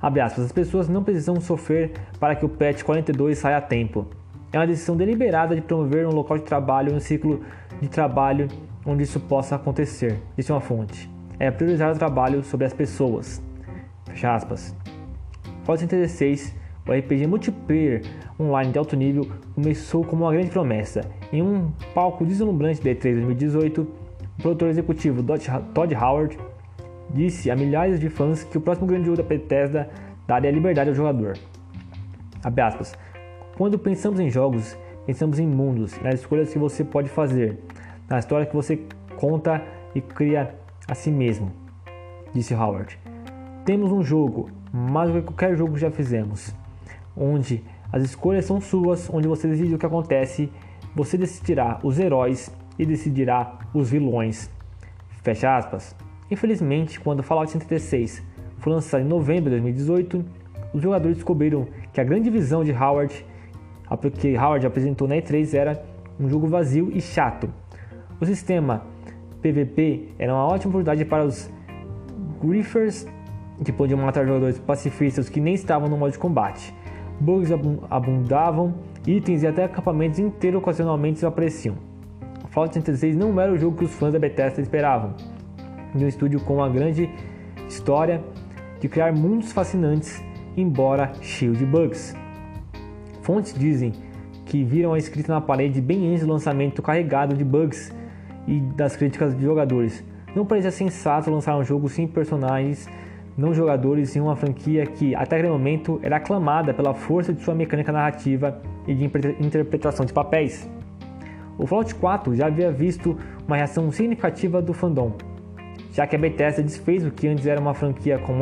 Abre aspas, "as pessoas não precisam sofrer para que o patch 42 saia a tempo. É uma decisão deliberada de promover um local de trabalho e um ciclo de trabalho onde isso possa acontecer", disse uma fonte. "É priorizar o trabalho sobre as pessoas." Fecha aspas. Fallout 76 O RPG multiplayer online de alto nível começou como uma grande promessa. Em um palco deslumbrante da E3 2018, o produtor executivo Todd Howard disse a milhares de fãs que o próximo grande jogo da Bethesda daria liberdade ao jogador. Abre aspas. Quando pensamos em jogos, pensamos em mundos, nas escolhas que você pode fazer, na história que você conta e cria a si mesmo, disse Howard. Temos um jogo, mais do que qualquer jogo que já fizemos, onde as escolhas são suas, onde você decide o que acontece, você decidirá os heróis e decidirá os vilões. Fecha aspas. Infelizmente, quando Fallout 76 foi lançado em novembro de 2018, os jogadores descobriram que a grande visão de Howard, que Howard apresentou na E3, era um jogo vazio e chato. O sistema PVP era uma ótima oportunidade para os griefers, que podiam matar jogadores pacifistas que nem estavam no modo de combate. Bugs abundavam, itens e até acampamentos inteiros ocasionalmente apareciam. Fallout 76 não era o jogo que os fãs da Bethesda esperavam, de um estúdio com uma grande história de criar mundos fascinantes, embora cheio de bugs. Fontes dizem que viram a escrita na parede bem antes do lançamento, carregado de bugs e das críticas de jogadores. Não parecia sensato lançar um jogo sem personagens não jogadores em uma franquia que, até aquele momento, era aclamada pela força de sua mecânica narrativa e de interpretação de papéis. O Fallout 4 já havia visto uma reação significativa do fandom, já que a Bethesda desfez o que antes era uma franquia com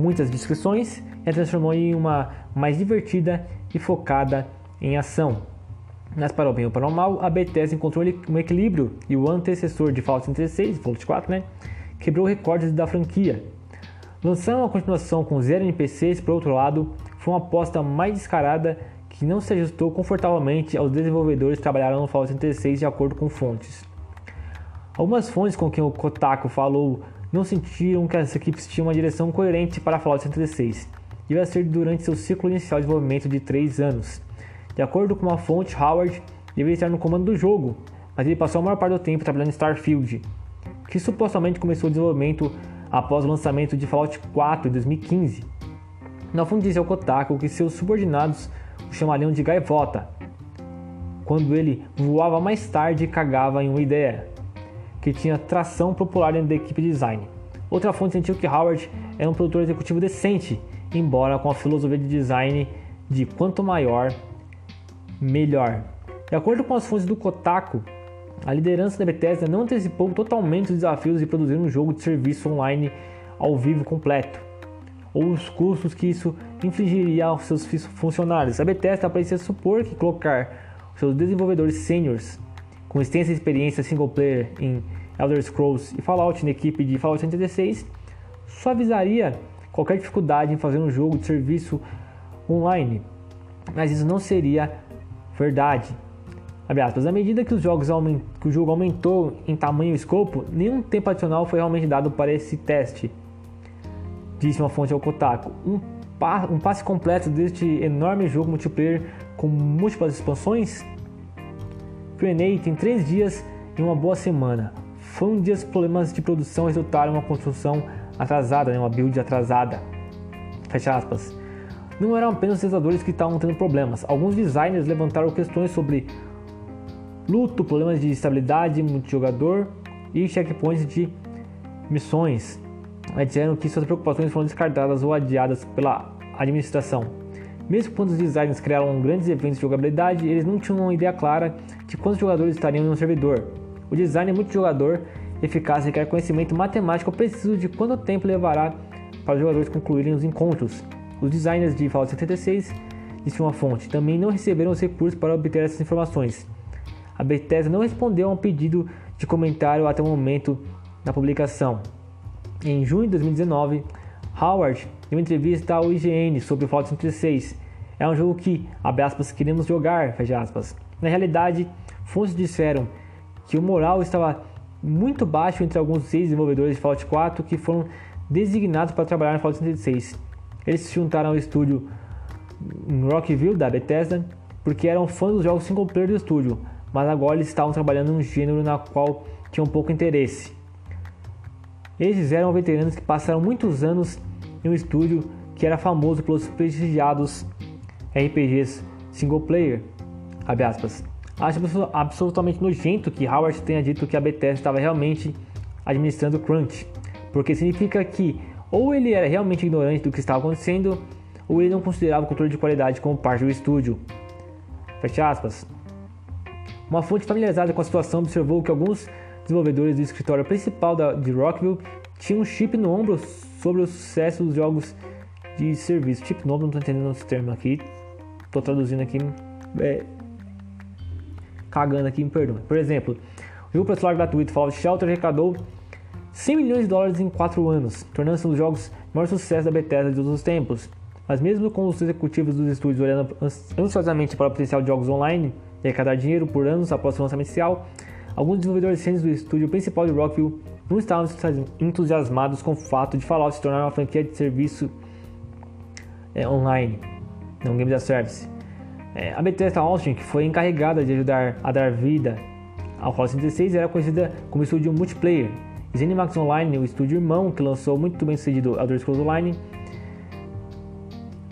muitas descrições e a transformou em uma mais divertida e focada em ação. Mas para o bem ou para o mal, a Bethesda encontrou um equilíbrio e o antecessor de Fallout 76, Fallout 4, quebrou recordes da franquia. Lançar uma continuação com zero NPCs, por outro lado, foi uma aposta mais descarada que não se ajustou confortavelmente aos desenvolvedores que trabalharam no Fallout 76, de acordo com fontes. Algumas fontes com quem o Kotaku falou não sentiram que as equipes tinham uma direção coerente para Fallout 76, e vai ser durante seu ciclo inicial de desenvolvimento de 3 anos. De acordo com uma fonte, Howard deveria estar no comando do jogo, mas ele passou a maior parte do tempo trabalhando em Starfield, que supostamente começou o desenvolvimento após o lançamento de Fallout 4 em 2015. Na fonte disse ao Kotaku que seus subordinados o chamariam de gaivota, quando ele voava mais tarde e cagava em uma ideia, que tinha tração popular dentro da equipe de design. Outra fonte sentiu que Howard era um produtor executivo decente, embora com a filosofia de design de quanto maior, melhor. De acordo com as fontes do Kotaku, a liderança da Bethesda não antecipou totalmente os desafios de produzir um jogo de serviço online ao vivo completo, ou os custos que isso infligiria aos seus funcionários. A Bethesda parecia supor que colocar seus desenvolvedores sêniores com extensa experiência single player em Elder Scrolls e Fallout na equipe de Fallout 76 suavizaria qualquer dificuldade em fazer um jogo de serviço online, mas isso não seria verdade. À medida que o jogo aumentou em tamanho e escopo, nenhum tempo adicional foi realmente dado para esse teste, disse uma fonte ao Kotaku. Um passe completo deste enorme jogo multiplayer com múltiplas expansões? Crenei tem 3 dias e uma boa semana. Foram um dias problemas de produção resultaram em uma construção atrasada, uma build atrasada. Fecha aspas. Não eram apenas os testadores que estavam tendo problemas. Alguns designers levantaram questões sobre luto, problemas de estabilidade, multijogador e checkpoints de missões, dizendo que suas preocupações foram descartadas ou adiadas pela administração. Mesmo quando os designers criaram grandes eventos de jogabilidade, eles não tinham uma ideia clara de quantos jogadores estariam em um servidor. O design multijogador eficaz requer conhecimento matemático preciso de quanto tempo levará para os jogadores concluírem os encontros. Os designers de Fallout 76, disse uma fonte, também não receberam os recursos para obter essas informações. A Bethesda não respondeu a um pedido de comentário até o momento da publicação. Em junho de 2019, Howard deu uma entrevista ao IGN sobre o Fallout 76. É um jogo que, abre aspas, queremos jogar, fecha aspas. Na realidade, fontes disseram que o moral estava muito baixo entre alguns 6 desenvolvedores de Fallout 4 que foram designados para trabalhar no Fallout 76. Eles se juntaram ao estúdio em Rockville, da Bethesda, porque eram fãs dos jogos single player do estúdio, mas agora eles estavam trabalhando num gênero na qual tinham pouco interesse. Eles eram veteranos que passaram muitos anos em um estúdio que era famoso pelos prestigiados RPGs single player, abre aspas. Acho absolutamente nojento que Howard tenha dito que a Bethesda estava realmente administrando o crunch, porque significa que ou ele era realmente ignorante do que estava acontecendo, ou ele não considerava o controle de qualidade como parte do estúdio. Fecha aspas. Uma fonte familiarizada com a situação observou que alguns desenvolvedores do escritório principal de Rockville tinham um chip no ombro sobre o sucesso dos jogos de serviço. Chip no ombro, não estou entendendo esse termo aqui, estou traduzindo aqui, cagando aqui, me perdoe. Por exemplo, o jogo para celular gratuito Fallout Shelter arrecadou $100 milhões em 4 anos, tornando-se um dos jogos de maior sucesso da Bethesda de todos os tempos. Mas mesmo com os executivos dos estúdios olhando ansiosamente para o potencial de jogos online e arrecadar dinheiro por anos após o lançamento inicial, alguns desenvolvedores recentes do estúdio principal de Rockville não estavam entusiasmados com o fato de Fallout se tornar uma franquia de serviço online, não Games as a Service. A Bethesda Austin, que foi encarregada de ajudar a dar vida ao Fallout 76, era conhecida como estúdio multiplayer. E Zenimax Online, o estúdio irmão que lançou muito bem sucedido Elder Scrolls Online.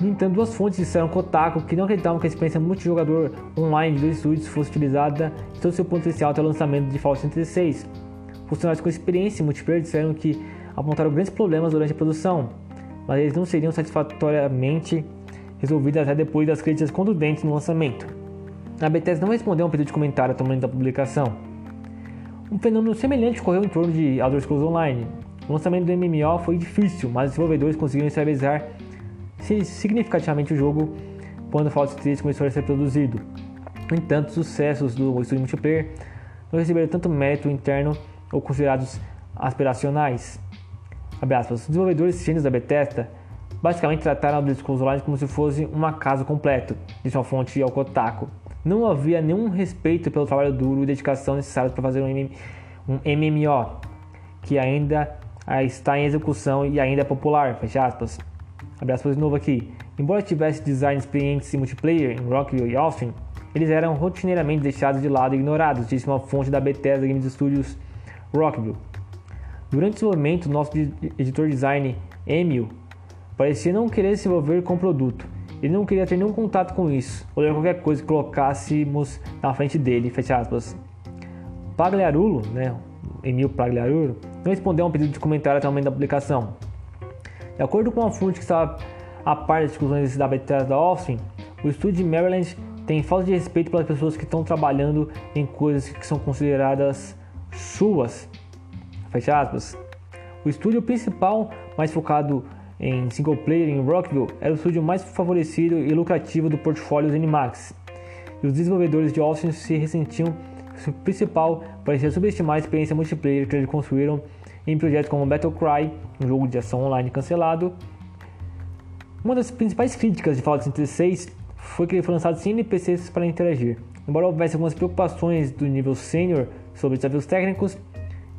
No entanto, duas fontes disseram Kotaku que não acreditavam que a experiência multijogador online de dois estúdios fosse utilizada em todo seu potencial até o lançamento de Fallout 76. Funcionários com experiência em multiplayer disseram que apontaram grandes problemas durante a produção, mas eles não seriam satisfatoriamente resolvidos até depois das críticas contundentes no lançamento. A Bethesda não respondeu a um pedido de comentário até o momento da publicação. Um fenômeno semelhante ocorreu em torno de Elder Scrolls Online. O lançamento do MMO foi difícil, mas os desenvolvedores conseguiram estabilizar significativamente o jogo quando Fallout 3 começou a ser produzido. No entanto, os sucessos do estúdio multiplayer não receberam tanto mérito interno ou considerados aspiracionais. Os desenvolvedores gênios da Bethesda basicamente trataram Elder Scrolls Online como se fosse um acaso completo, disse uma fonte ao Kotaku. Não havia nenhum respeito pelo trabalho duro e dedicação necessários para fazer um MMO que ainda está em execução e ainda é popular. Fecha aspas. Abre aspas de novo aqui. Embora tivesse design experientes em multiplayer em Rockville e Austin, eles eram rotineiramente deixados de lado e ignorados, disse uma fonte da Bethesda Games Studios Rockville. Durante o desenvolvimento, nosso editor design, Emil, parecia não querer se envolver com o produto. Ele não queria ter nenhum contato com isso, ou ler qualquer coisa que colocássemos na frente dele, fecha aspas. Pagliarulo, Emil Pagliarulo, não respondeu a um pedido de comentário até o momento da publicação. De acordo com uma fonte que estava a par das discussões da Bethesda Austin, o estúdio de Maryland tem falta de respeito pelas pessoas que estão trabalhando em coisas que são consideradas suas. Fecha aspas. O estúdio principal, mais focado em single player em Rockville, era o estúdio mais favorecido e lucrativo do portfólio Zenimax. E os desenvolvedores de Austin se ressentiam que o principal parecia subestimar a experiência multiplayer que eles construíram em projetos como Battlecry, um jogo de ação online cancelado. Uma das principais críticas de Fallout 76 foi que ele foi lançado sem NPCs para interagir. Embora houvesse algumas preocupações do nível sênior sobre desafios técnicos,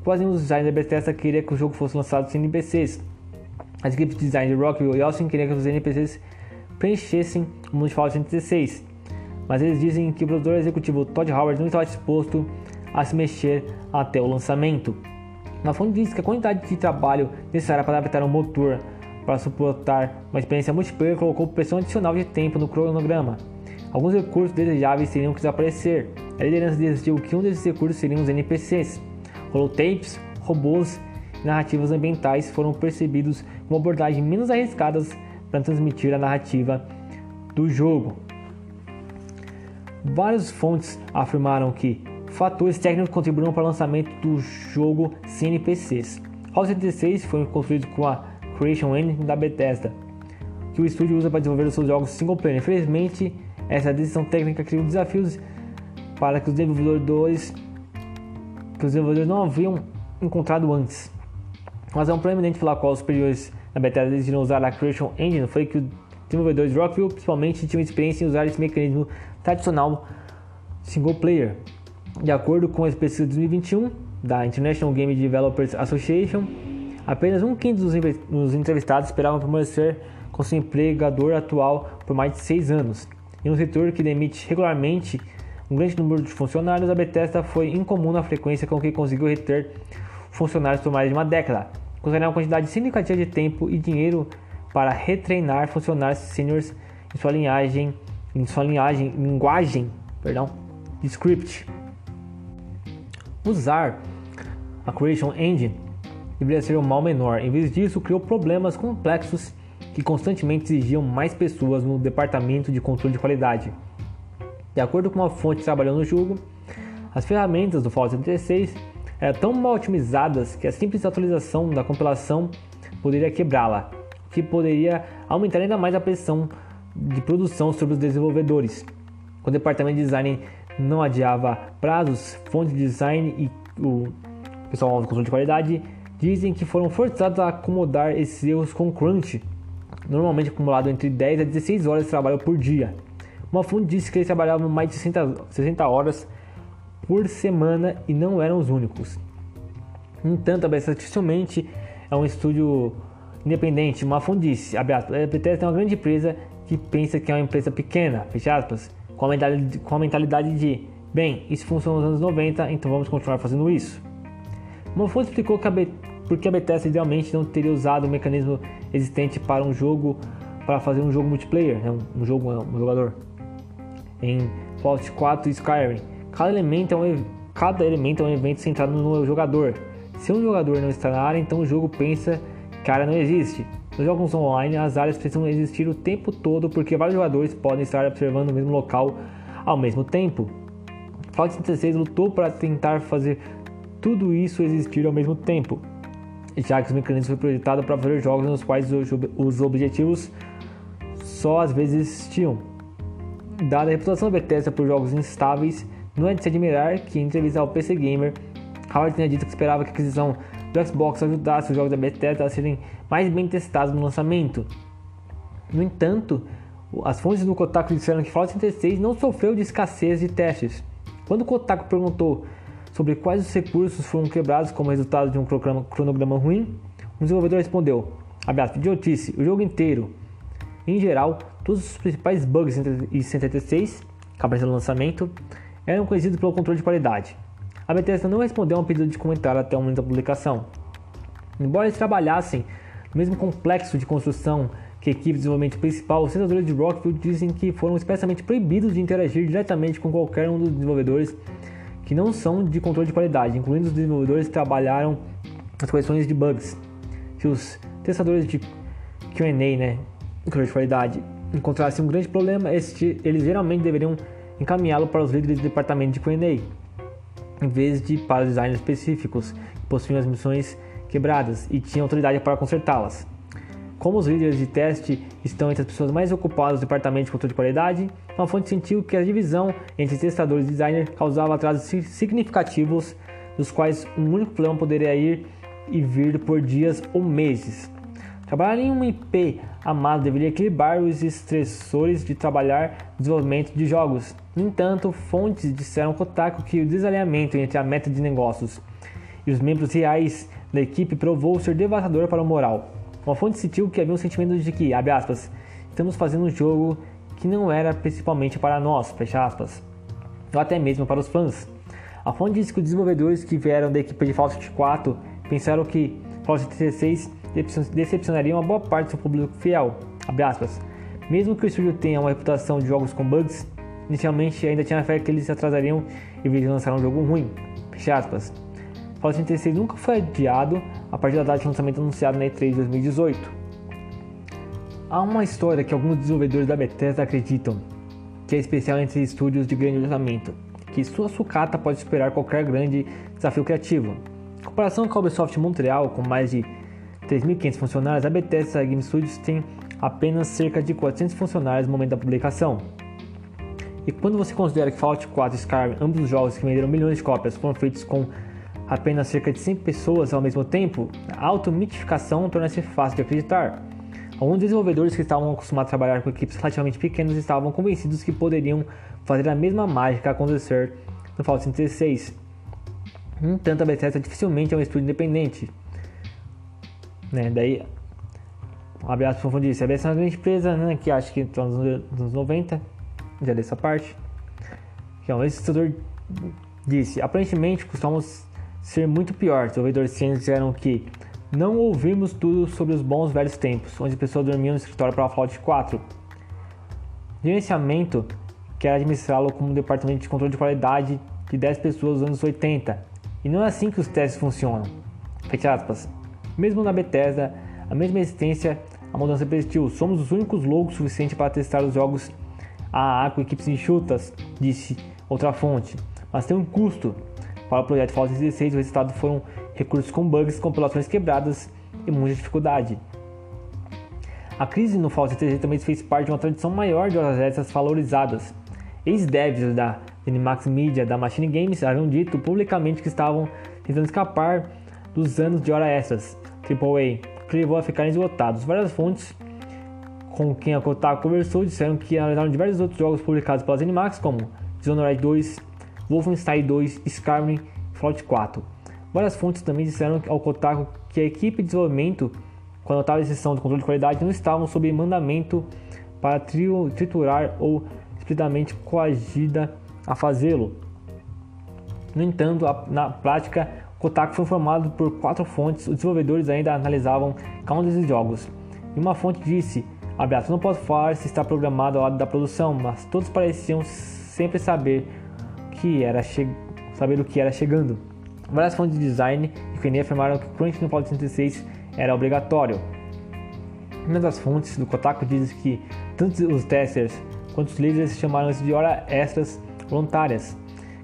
quase nenhum dos designers da Bethesda queria que o jogo fosse lançado sem NPCs. As equipes de design de Rockville e Austin queriam que os NPCs preenchessem o mundo de Fallout 76, mas eles dizem que o produtor executivo Todd Howard não estava disposto a se mexer até o lançamento. Uma fonte diz que a quantidade de trabalho necessária para adaptar um motor para suportar uma experiência multiplayer colocou pressão adicional de tempo no cronograma. Alguns recursos desejáveis teriam que desaparecer. A liderança decidiu que um desses recursos seriam os NPCs. Holotapes, robôs e narrativas ambientais foram percebidos como abordagens menos arriscadas para transmitir a narrativa do jogo. Várias fontes afirmaram que fatores técnicos contribuíram para o lançamento do jogo sem NPCs. Fallout 76 foi construído com a Creation Engine da Bethesda, que o estúdio usa para desenvolver os seus jogos single player. Infelizmente, essa decisão técnica criou desafios para que os desenvolvedores não haviam encontrado antes. A razão proeminente pela qual os superiores da Bethesda decidiram usar a Creation Engine foi que os desenvolvedores de Rockville principalmente tinham experiência em usar esse mecanismo tradicional single player. De acordo com a pesquisa de 2021 da International Game Developers Association, apenas um quinto dos entrevistados esperavam permanecer com seu empregador atual por mais de 6 anos. Em um setor que demite regularmente um grande número de funcionários, a Bethesda foi incomum na frequência com que conseguiu reter funcionários por mais de uma década. Considerando a quantidade significativa de tempo e dinheiro para retreinar funcionários seniors em sua linguagem de script. Usar a Creation Engine deveria ser um mal menor. Em vez disso, criou problemas complexos que constantemente exigiam mais pessoas no departamento de controle de qualidade. De acordo com uma fonte que trabalhou no jogo, as ferramentas do Fallout 76 eram tão mal otimizadas que a simples atualização da compilação poderia quebrá-la, o que poderia aumentar ainda mais a pressão de produção sobre os desenvolvedores. O departamento de design não adiava prazos, fontes de design e o pessoal do controle de qualidade dizem que foram forçados a acomodar esses erros com crunch, normalmente acumulado entre 10 a 16 horas de trabalho por dia. Uma fonte disse que eles trabalhavam mais de 60 horas por semana e não eram os únicos. No entanto, a Bethesda dificilmente é um estúdio independente. Uma fonte disse, a Bethesda é uma grande empresa que pensa que é uma empresa pequena, fecha aspas, com a mentalidade de, bem, isso funciona nos anos 90, então vamos continuar fazendo isso. Uma fonte explicou que porque a Bethesda idealmente não teria usado o mecanismo existente para um jogo, para fazer um jogo multiplayer, né? um jogador, em Fallout 4 e Skyrim. Cada elemento é um evento centrado no jogador. Se um jogador não está na área, então o jogo pensa que a área não existe. Nos jogos online, as áreas precisam existir o tempo todo porque vários jogadores podem estar observando o mesmo local ao mesmo tempo. Fallout 76 lutou para tentar fazer tudo isso existir ao mesmo tempo, já que o mecanismo foi projetado para fazer jogos nos quais os objetivos só às vezes existiam. Dada a reputação da Bethesda por jogos instáveis, não é de se admirar que, em entrevista ao PC Gamer, Howard tinha dito que esperava que a aquisição do Xbox ajudasse os jogos da Bethesda a serem mais bem testados no lançamento. No entanto, as fontes do Kotaku disseram que Fallout 76 não sofreu de escassez de testes. Quando o Kotaku perguntou sobre quais os recursos foram quebrados como resultado de um cronograma ruim, o desenvolvedor respondeu, idiotice, o jogo inteiro. Em geral, todos os principais bugs em 76, que apareceram no lançamento, eram conhecidos pelo controle de qualidade. A Bethesda não respondeu a um pedido de comentário até o momento da publicação. Embora eles trabalhassem no mesmo complexo de construção que a equipe de desenvolvimento principal, os senadores de Rockville dizem que foram expressamente proibidos de interagir diretamente com qualquer um dos desenvolvedores que não são de controle de qualidade, incluindo os desenvolvedores que trabalharam as correções de bugs. Se os testadores de Q&A, controle de qualidade, encontrassem um grande problema, eles geralmente deveriam encaminhá-lo para os líderes do departamento de Q&A, em vez de para os designers específicos que possuíam as missões quebradas e tinham autoridade para consertá-las. Como os líderes de teste estão entre as pessoas mais ocupadas do departamento de controle de qualidade, uma fonte sentiu que a divisão entre testadores e designers causava atrasos significativos, dos quais um único problema poderia ir e vir por dias ou meses. Trabalhar em um IP amado deveria equilibrar os estressores de trabalhar no desenvolvimento de jogos. No entanto, fontes disseram ao Kotaku que o desalinhamento entre a meta de negócios e os membros reais da equipe provou ser devastador para o moral. Uma fonte sentiu que havia um sentimento de que, abre aspas, estamos fazendo um jogo que não era principalmente para nós, fecha aspas, ou até mesmo para os fãs. A fonte disse que os desenvolvedores que vieram da equipe de Fallout 4 pensaram que Fallout 76 decepcionaria uma boa parte do seu público fiel, abre aspas. Mesmo que o estúdio tenha uma reputação de jogos com bugs, inicialmente ainda tinha a fé que eles se atrasariam em vez de lançar um jogo ruim, fecha aspas. Fallout 76 nunca foi adiado a partir da data de lançamento anunciada na E3 de 2018. Há uma história que alguns desenvolvedores da Bethesda acreditam que é especial entre estúdios de grande orçamento, que sua sucata pode superar qualquer grande desafio criativo. Em comparação com a Ubisoft Montreal, com mais de 3.500 funcionários, a Bethesda Game Studios tem apenas cerca de 400 funcionários no momento da publicação. E quando você considera que Fallout 4 e Skyrim, ambos os jogos que venderam milhões de cópias, foram feitos com apenas cerca de 100 pessoas ao mesmo tempo, a automitificação torna-se fácil de acreditar. Alguns desenvolvedores que estavam acostumados a trabalhar com equipes relativamente pequenas estavam convencidos que poderiam fazer a mesma mágica acontecer no Fallout 76. No entanto, a Bethesda dificilmente é um estúdio independente. Daí, abre aspas, como disse, a Bethesda é uma grande empresa, que acho que está nos anos 90, já dessa parte. Então, esse estudador disse, aparentemente costumamos ser muito pior. Os desenvolvedores cientes disseram que Não ouvimos tudo sobre os bons velhos tempos, onde pessoas dormiam no escritório para Fallout 4. Gerenciamento, que era administrá-lo como um departamento de controle de qualidade de 10 pessoas dos anos 80. E não é assim que os testes funcionam. Fecha aspas. Mesmo na Bethesda, a mesma existência, a mudança persistiu. Somos os únicos loucos suficientes para testar os jogos AA com equipes enxutas, disse outra fonte. Mas tem um custo. Para o projeto Fallout 16, o resultado foram recursos com bugs, compilações quebradas e muita dificuldade. A crise no Fallout 3 também fez parte de uma tradição maior de horas extras valorizadas. Ex-devs da Zenimax Media, da Machine Games, haviam dito publicamente que estavam tentando escapar dos anos de horas extras AAA, que levou a ficarem esgotados. Várias fontes com quem a Kotaku conversou disseram que analisaram diversos outros jogos publicados pela Zenimax, como Dishonored 2, Wolfenstein 2, Skyrim e Fallout 4. Várias fontes também disseram ao Kotaku que a equipe de desenvolvimento, com a notável exceção do controle de qualidade, não estavam sob mandamento para triturar ou explicitamente coagida a fazê-lo. No entanto, na prática, o Kotaku foi informado por 4 fontes. Os desenvolvedores ainda analisavam cada um desses jogos. E uma fonte disse, abraço, não posso falar se está programado ao lado da produção, mas todos pareciam sempre saber o que era chegando. Várias fontes de design e Q&A afirmaram que o crunch no Fallout 76 era obrigatório. Uma das fontes do Kotaku diz que tanto os testers quanto os líderes chamaram isso de horas extras voluntárias.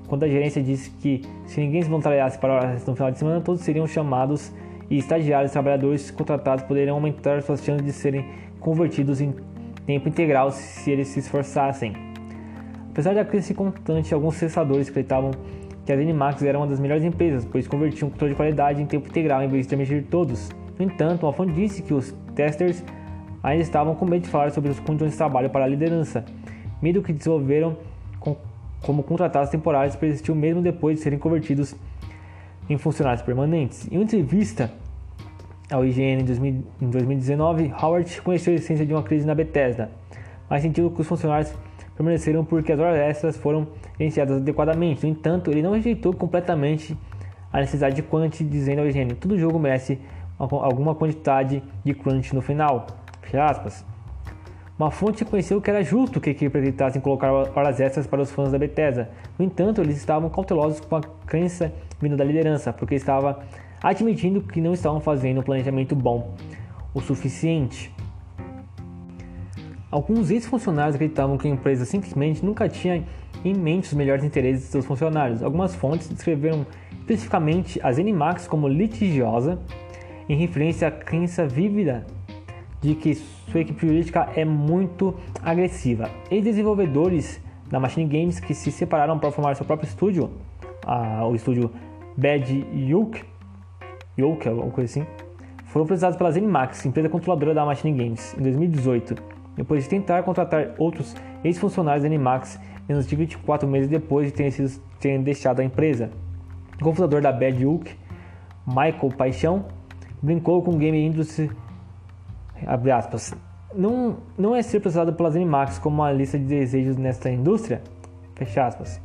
Quando a gerência disse que se ninguém se voluntariasse para horas no final de semana, todos seriam chamados e estagiários e trabalhadores contratados poderiam aumentar suas chances de serem convertidos em tempo integral se eles se esforçassem. Apesar da crise constante, alguns testadores acreditavam que a Zenimax era uma das melhores empresas, pois convertiam o controle de qualidade em tempo integral em vez de demitir todos. No entanto, uma fonte disse que os testers ainda estavam com medo de falar sobre as condições de trabalho para a liderança, medo que desenvolveram como contratados temporários persistiu mesmo depois de serem convertidos em funcionários permanentes. Em uma entrevista ao IGN em 2019, Howard conheceu a essência de uma crise na Bethesda, mas sentiu que os funcionários permaneceram porque as horas extras foram gerenciadas adequadamente. No entanto, ele não rejeitou completamente a necessidade de crunch, dizendo ao IGN, todo jogo merece alguma quantidade de crunch no final. Fecha aspas. Uma fonte reconheceu que era justo que a equipe acreditasse em colocar horas extras para os fãs da Bethesda. No entanto, eles estavam cautelosos com a crença vinda da liderança, porque estava admitindo que não estavam fazendo um planejamento bom o suficiente. Alguns ex-funcionários acreditavam que a empresa simplesmente nunca tinha em mente os melhores interesses de seus funcionários. Algumas fontes descreveram especificamente a Zenimax como litigiosa, em referência à crença vívida de que sua equipe jurídica é muito agressiva. Ex-desenvolvedores da Machine Games que se separaram para formar seu próprio estúdio, o estúdio Bad Yoke, alguma coisa assim, foram precisados pela Zenimax, empresa controladora da Machine Games, em 2018. Depois de tentar contratar outros ex-funcionários da Zenimax menos de 24 meses depois de terem deixado a empresa. O cofundador da Bad Hulk, Michael Paixão, brincou com o Game Industry, abre aspas, não é ser processado pela Zenimax como uma lista de desejos nesta indústria, fecha aspas.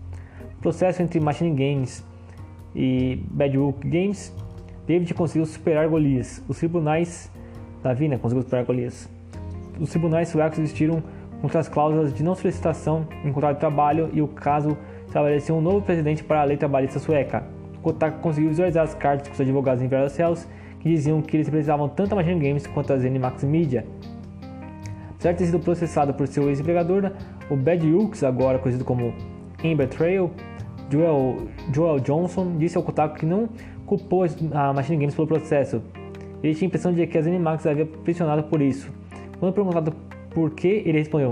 O processo entre Machine Games e Bad Hulk Games, David conseguiu superar Golias. Os tribunais suecos existiram contra as cláusulas de não solicitação em contrato de trabalho e o caso estabeleceu um novo precedente para a lei trabalhista sueca. O Kotaku conseguiu visualizar as cartas que os advogados enviaram aos céus, que diziam que eles representavam tanto a Machine Games quanto a Zenimax Media. Apesar de ter sido processado por seu ex-empregador, o Bad Hughes, agora conhecido como Amber Trail, Joel Johnson, disse ao Kotaku que não culpou a Machine Games pelo processo. Ele tinha a impressão de que a Zenimax havia pressionado por isso. Quando perguntado por que, ele respondeu,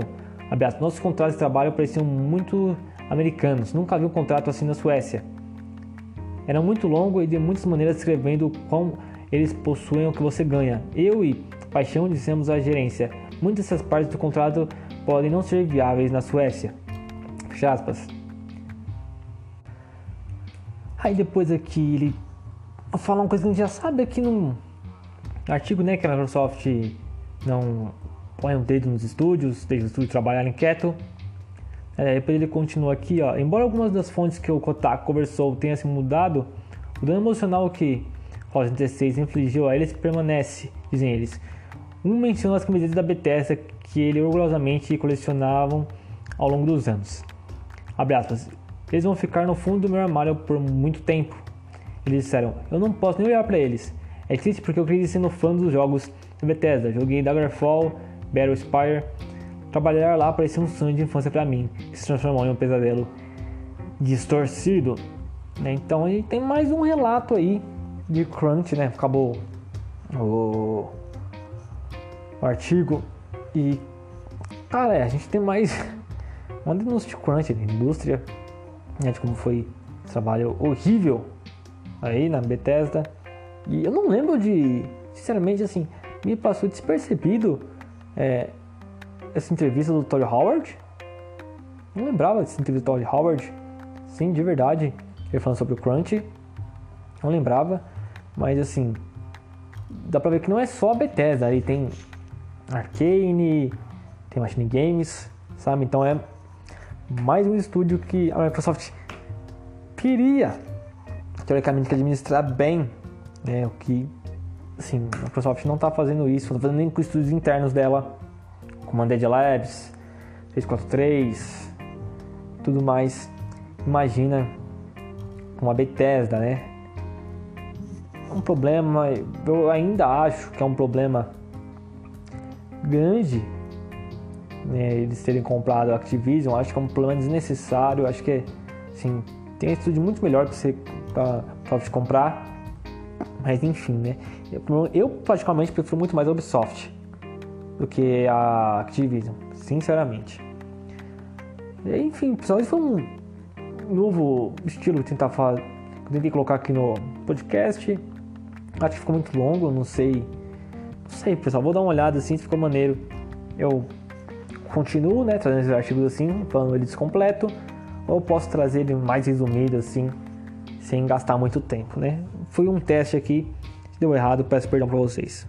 abraço, nossos contratos de trabalho pareciam muito americanos, nunca vi um contrato assim na Suécia. Era muito longo e de muitas maneiras descrevendo como eles possuem o que você ganha. Eu e Paixão dissemos à gerência, muitas dessas partes do contrato podem não ser viáveis na Suécia. Fecha aspas. Aí depois aqui ele fala uma coisa que a gente já sabe aqui no artigo, né, que a Microsoft não põe o dedo nos estúdios, deixa os estúdios trabalharem quieto. Depois ele continua aqui, ó. Embora algumas das fontes que o Kotaku conversou tenha se mudado, o dano emocional que Fallout 76 infligiu a eles e permanece, dizem eles. Um menciona as camisetas da Bethesda que ele orgulhosamente colecionavam ao longo dos anos. Abre aspas. Eles vão ficar no fundo do meu armário por muito tempo. Eles disseram, eu não posso nem olhar para eles. É triste porque eu cresci sendo fã dos jogos da Bethesda. Joguei Daggerfall, Battle Spire. Trabalhar lá parecia um sonho de infância para mim, que se transformou em um pesadelo distorcido. Então a gente tem mais um relato aí de crunch, né? Acabou o artigo e, cara, a gente tem mais uma denúncia de crunch da indústria, né? De como foi um trabalho horrível aí na Bethesda. E eu não lembro de, sinceramente, assim, me passou despercebido essa entrevista do Todd Howard. Não lembrava dessa entrevista do Todd Howard, sim, de verdade, ele falando sobre o crunch. Não lembrava, mas assim, dá pra ver que não é só a Bethesda, ali tem Arcane, tem Machine Games, sabe? Então é mais um estúdio que a Microsoft queria, teoricamente, administrar bem, né? O que, assim, a Microsoft não tá fazendo isso, não tá fazendo nem com estúdios internos dela, como a Dead Labs, 343, tudo mais. Imagina uma Bethesda, né? Um problema, eu ainda acho que é um problema grande, né, eles terem comprado a Activision. Acho que é um problema desnecessário. Acho que, assim, tem um estúdio muito melhor para você comprar, mas enfim, né? Eu particularmente prefiro muito mais a Ubisoft do que a Activision, sinceramente. Enfim, pessoal, isso foi um novo estilo que eu tentei colocar aqui no podcast. Acho que ficou muito longo, não sei, pessoal, vou dar uma olhada assim, se ficou maneiro. Eu continuo, né, trazendo esses artigos assim, falando ele descompleto, ou eu posso trazer ele mais resumido assim, sem gastar muito tempo, né? Foi um teste aqui, se deu errado, peço perdão pra vocês.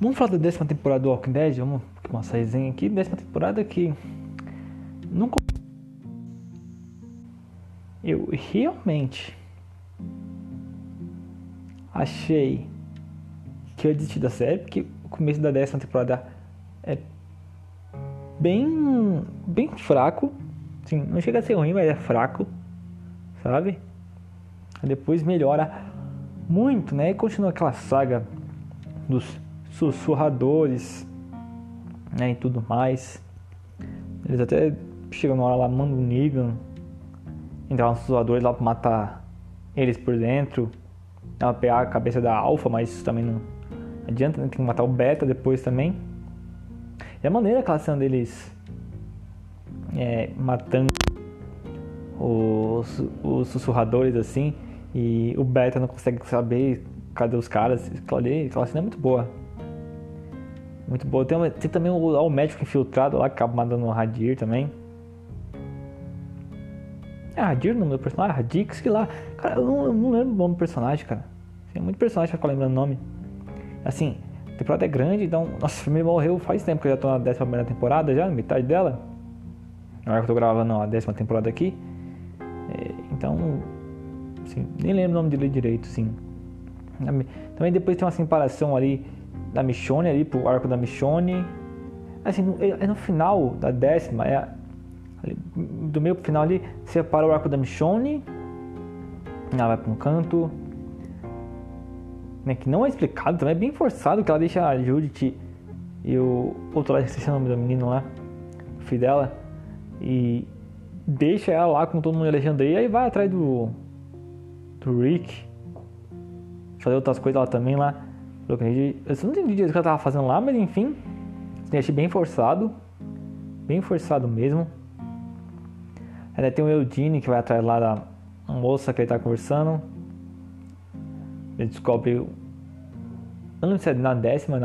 Vamos falar da 10ª temporada do Walking Dead, vamos com essa resenha aqui. 10ª temporada que nunca... Eu realmente achei que eu ia desistir da série, porque o começo da 10ª temporada é bem fraco. Assim, não chega a ser ruim, mas é fraco, sabe? Depois melhora muito, né? E continua aquela saga dos sussurradores, né, e tudo mais. Eles até chegam na hora lá, mandam o Negan entrar nos sussurradores lá pra matar eles por dentro. Ela pegar a cabeça da Alpha, mas isso também não adianta, né? Tem que matar o Beta depois também. E a maneira que ela sendo deles matando os sussurradores assim, e o Beta não consegue saber cadê os caras. Aquela cena é muito boa. Muito bom. Tem também o médico infiltrado lá, que acaba mandando o Radir também. É Radir o nome do personagem? Radix, que lá. Cara, eu não lembro o nome do personagem, cara. Tem muito personagem pra ficar lembrando o nome. Assim, a temporada é grande, então... Nossa, o filme morreu faz tempo, que eu já tô na 11ª temporada, já, na metade dela. Na hora que eu tô gravando a 10ª temporada aqui. Então... Assim, nem lembro o nome dele direito, assim. Também depois tem uma separação ali... da Michonne ali, pro arco da Michonne. Assim, no final da 10ª, do meio pro final ali, separa o arco da Michonne, ela vai pra um canto, né, que não é explicado, também é bem forçado, que ela deixa a Judith e o outro lá, esqueci o nome do menino lá, o filho dela, e deixa ela lá com todo mundo em Alexandria, e aí vai atrás do Rick, fazer outras coisas lá também lá. Eu não entendi o que ela tava fazendo lá, mas enfim, achei bem forçado mesmo. Aí tem o Eudine que vai atrás lá da moça que ele tá conversando. Ele descobre, eu não lembro se é na 10ª,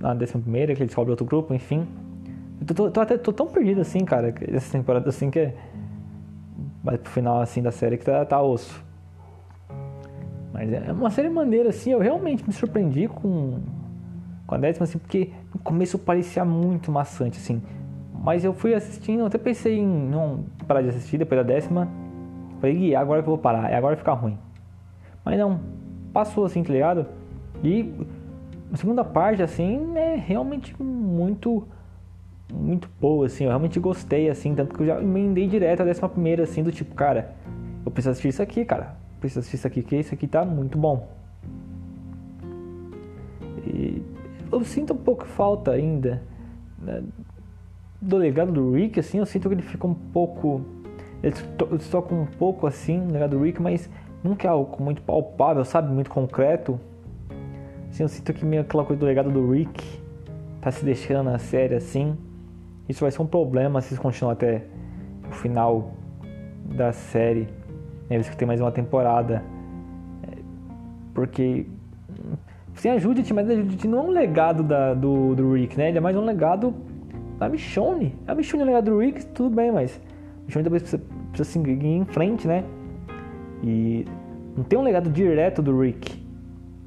na 11ª, que ele descobre outro grupo, enfim. Eu tô tão perdido assim, cara, essa temporada assim, que vai pro final assim da série, que tá osso. Mas é uma série maneira, assim, eu realmente me surpreendi com com a décima, assim, porque no começo parecia muito maçante, assim. Mas eu fui assistindo, até pensei em não parar de assistir depois da décima. Falei, agora que eu vou parar, agora fica ruim. Mas não, passou assim, tá ligado? E a segunda parte, assim, é realmente muito boa, assim. Eu realmente gostei, assim, tanto que eu já emendei direto a 11ª, assim, do tipo, cara, eu preciso assistir isso aqui, cara. Preciso assistir isso aqui, porque isso aqui tá muito bom. E eu sinto um pouco falta ainda, né, do legado do Rick, assim. Eu sinto que ele fica um pouco... ele toca um pouco, assim, no legado do Rick, mas nunca é algo muito palpável, sabe? Muito concreto. Assim, eu sinto que meio aquela coisa do legado do Rick tá se deixando na série, assim. Isso vai ser um problema se isso continuar até o final da série, né? Eles que tem mais uma temporada. Porque... assim, a Judith, mas a Judith não é um legado do Rick, né? Ele é mais um legado da Michonne. A Michonne é um legado do Rick, tudo bem, mas... a Michonne depois precisa seguir em frente, né? E não tem um legado direto do Rick.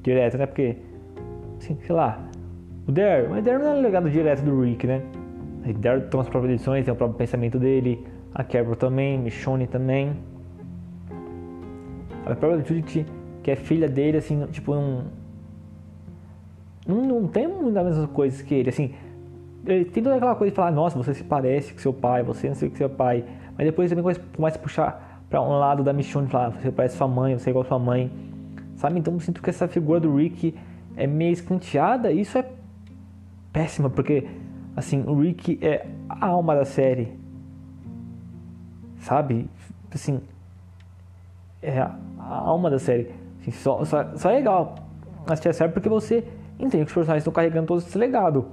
Direto, né? Porque... assim, sei lá... o Daryl, mas o Daryl não é um legado direto do Rick, né? O Daryl toma as próprias edições, tem o próprio pensamento dele. A Carol também, Michonne também. A própria Judith, que é filha dele, assim, tipo, não tem muitas mesmas coisas que ele, assim. Ele tem toda aquela coisa de falar, nossa, você se parece com seu pai, você não sei o que seu pai. Mas depois também começa a puxar pra um lado da Michonne, falar, você parece sua mãe, você é igual a sua mãe. Sabe, então eu sinto que essa figura do Rick é meio escanteada, e isso é péssima, porque, assim, o Rick é a alma da série, sabe? Assim, é a alma da série. Assim, só é legal assistir a série porque você entende que os personagens estão carregando todo esse legado.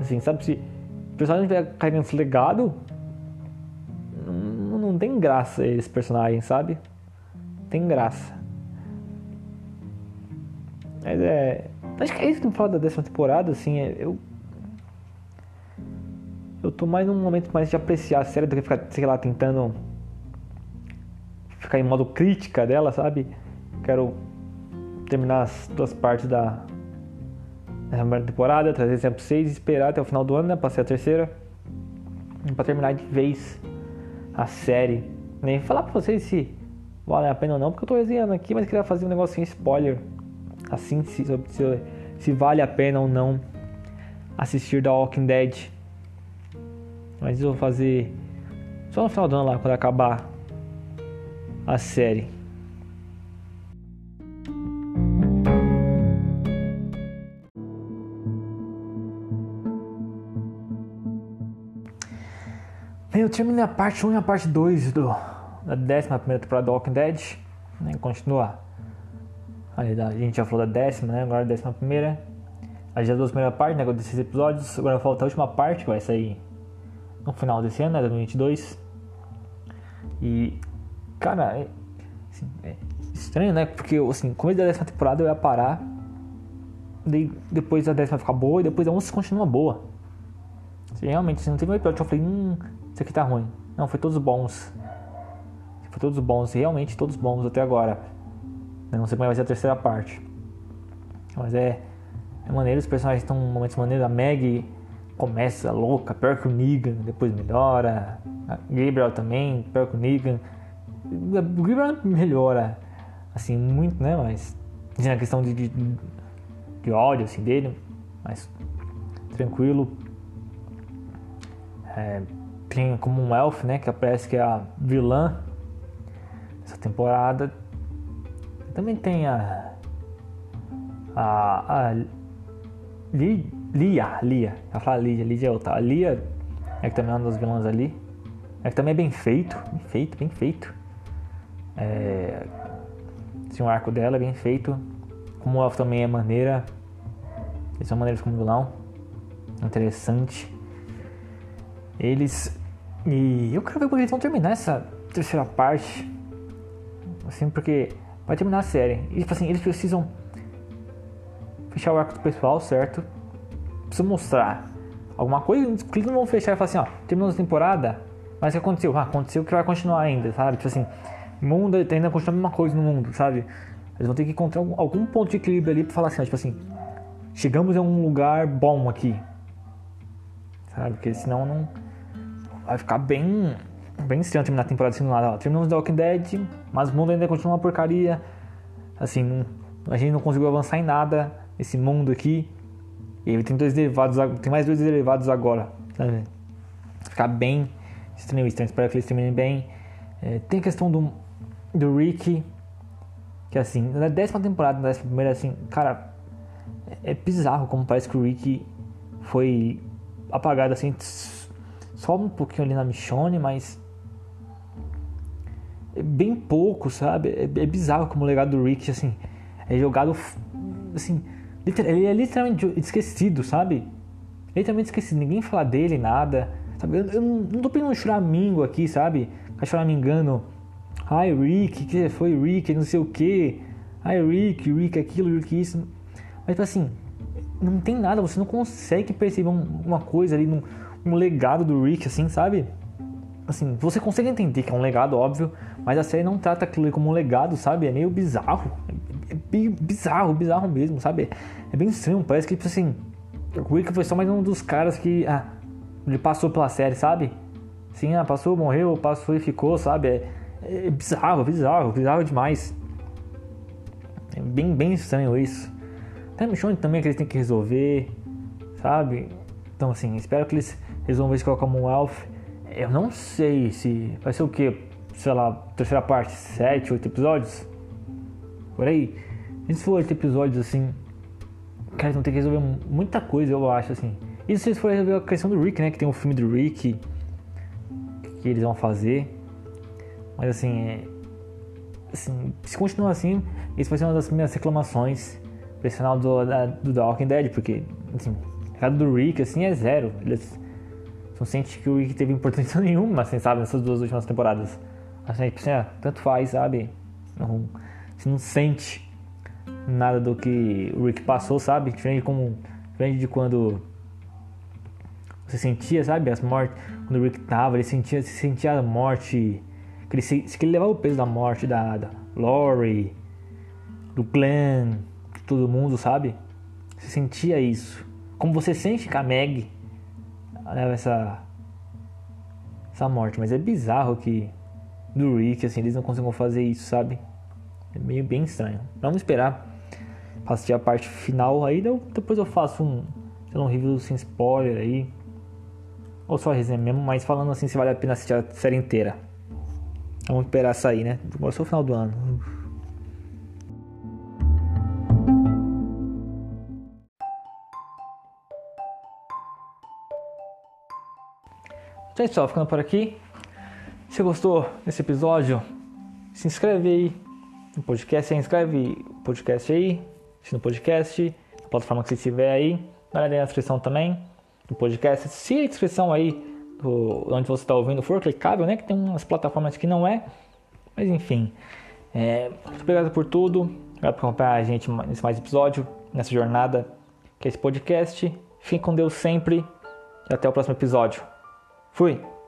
Assim, sabe? Se o personagem estiver carregando esse legado, não tem graça esse personagem, sabe? Tem graça. Mas é... acho que é isso que eu falo da 10ª temporada, assim, eu tô mais num momento mais de apreciar a série do que ficar, sei lá, tentando ficar em modo crítica dela, sabe? Quero terminar as duas partes da 1ª temporada, trazer exemplo 6 e esperar até o final do ano, né? Passei a 3ª, pra terminar de vez a série. Nem falar pra vocês se vale a pena ou não, porque eu tô resenhando aqui, mas queria fazer um negocinho spoiler, assim, se vale a pena ou não assistir The Walking Dead. Mas eu vou fazer só no final do ano lá, quando acabar a série. Bem, eu terminei a parte 1 e a parte 2 da 11ª temporada do Walking Dead, né? Continua. A gente já falou da 10ª, né? Agora a 11ª. As duas primeiras partes, né? Com 16 episódios. Agora falta a última parte, que vai sair no final desse ano, né? 2022. E, cara, assim, é estranho, né? Porque, assim, começo da 10ª temporada eu ia parar. Depois a 10ª ficar boa. E depois a 11ª continua boa. Assim, realmente, assim, não teve um episódio que eu falei, isso aqui tá ruim. Não, foi todos bons. Foi todos bons. Realmente todos bons até agora. Não sei como vai ser a 3ª parte. Mas é maneiro, os personagens estão em momentos maneiros. A Maggie começa louca, pior que o Negan, depois melhora. A Gabriel também, pior que o Negan. O Gabriel melhora, assim, muito, né? Mas na questão de ódio, assim, dele. Mas tranquilo. Tem como um elf, né? Que parece que é a vilã dessa temporada. Também tem Lia. Ela fala Lia é outra. A Lia é que também é uma das vilãs ali. É que também é bem feito. É, assim, o arco dela é bem feito. Como o elfo também é maneira. Eles são maneiras como vilão. Interessante. Eles... e eu quero ver como eles vão terminar essa 3ª parte. Assim, porque... vai terminar a série. E, tipo assim, eles precisam fechar o arco do pessoal, certo? Precisam mostrar alguma coisa. Eles não vão fechar e falar assim, ó, terminamos a temporada, mas o que aconteceu? Ah, aconteceu que vai continuar ainda, sabe? Tipo assim, o mundo ainda continua a mesma coisa no mundo, sabe? Eles vão ter que encontrar algum ponto de equilíbrio ali pra falar assim, ó, tipo assim, chegamos a um lugar bom aqui, sabe? Porque senão não vai ficar bem estranho terminar a temporada assim do nada. Terminamos The Walking Dead, mas o mundo ainda continua uma porcaria, assim, a gente não conseguiu avançar em nada esse mundo aqui. E ele tem mais dois derivados agora, sabe? Ficar bem estranho, espero que eles terminem bem. Tem a questão do Rick, que assim, na 10ª temporada, na 11ª, assim, cara, é bizarro como parece que o Rick foi apagado, assim, só um pouquinho ali na Michonne, mas é bem pouco, sabe? É bizarro como o legado do Rick, assim, é jogado, assim, ele é literalmente esquecido, sabe? Literalmente esquecido, ninguém fala dele, nada, sabe? Eu não tô pensando em choramingo aqui, sabe? Vai choramingando. Ai, Rick, que foi Rick, não sei o que. Ai, Rick aquilo, Rick isso. Mas tipo assim, não tem nada, você não consegue perceber uma coisa ali, um legado do Rick, assim, sabe? Assim, você consegue entender que é um legado, óbvio, mas a série não trata aquilo como um legado, sabe? É meio bizarro, é bizarro mesmo, sabe? É bem estranho, parece que tipo assim, o Rick foi só mais um dos caras que, ele passou pela série, sabe? Sim, passou, morreu, passou e ficou, sabe? É bizarro demais. É bem estranho isso. Tem a Michonne também que eles têm que resolver, sabe? Então assim, espero que eles resolvam isso com a Commonwealth. Eu não sei se vai ser o que, sei lá, terceira parte, 7, 8 episódios? Por aí. Se for 8 episódios, assim, cara, eles vão ter que resolver muita coisa, eu acho, assim. E se eles forem resolver a questão do Rick, né? Que tem um filme do Rick que eles vão fazer. Mas assim, assim, se continuar assim, isso vai ser uma das minhas reclamações pro final do The Walking Dead, porque, assim, o recado do Rick, assim, é zero. Eles não sente que o Rick teve importância nenhuma, assim, sabe, nessas duas últimas temporadas. Assim, assim, tanto faz, sabe? Você não sente nada do que o Rick passou, sabe? Diferente de quando você sentia, sabe, as mortes. Quando o Rick tava, ele sentia a morte. Que ele levava o peso da morte da Lori, do Glenn, de todo mundo, sabe? Você sentia isso. Como você sente que a Meg leva essa morte. Mas é bizarro que do Rick, assim, eles não conseguem fazer isso, sabe? É meio bem estranho. Vamos esperar pra assistir a parte final aí. Depois eu faço um review sem spoiler aí. Ou só resenha mesmo, mas falando assim se vale a pena assistir a série inteira. Vamos esperar sair, né? Agora só o final do ano. Então é isso, ficando por aqui. Se gostou desse episódio, se inscreve aí no podcast. Se inscreve no podcast aí. Se no podcast, na plataforma que você estiver aí. Dá na descrição também do podcast. Se a descrição aí onde você está ouvindo for clicável, né? Que tem umas plataformas que não é, mas enfim, muito obrigado por tudo, obrigado por acompanhar a gente nesse mais episódio, nessa jornada que é esse podcast. Fiquem com Deus sempre e até o próximo episódio. Fui!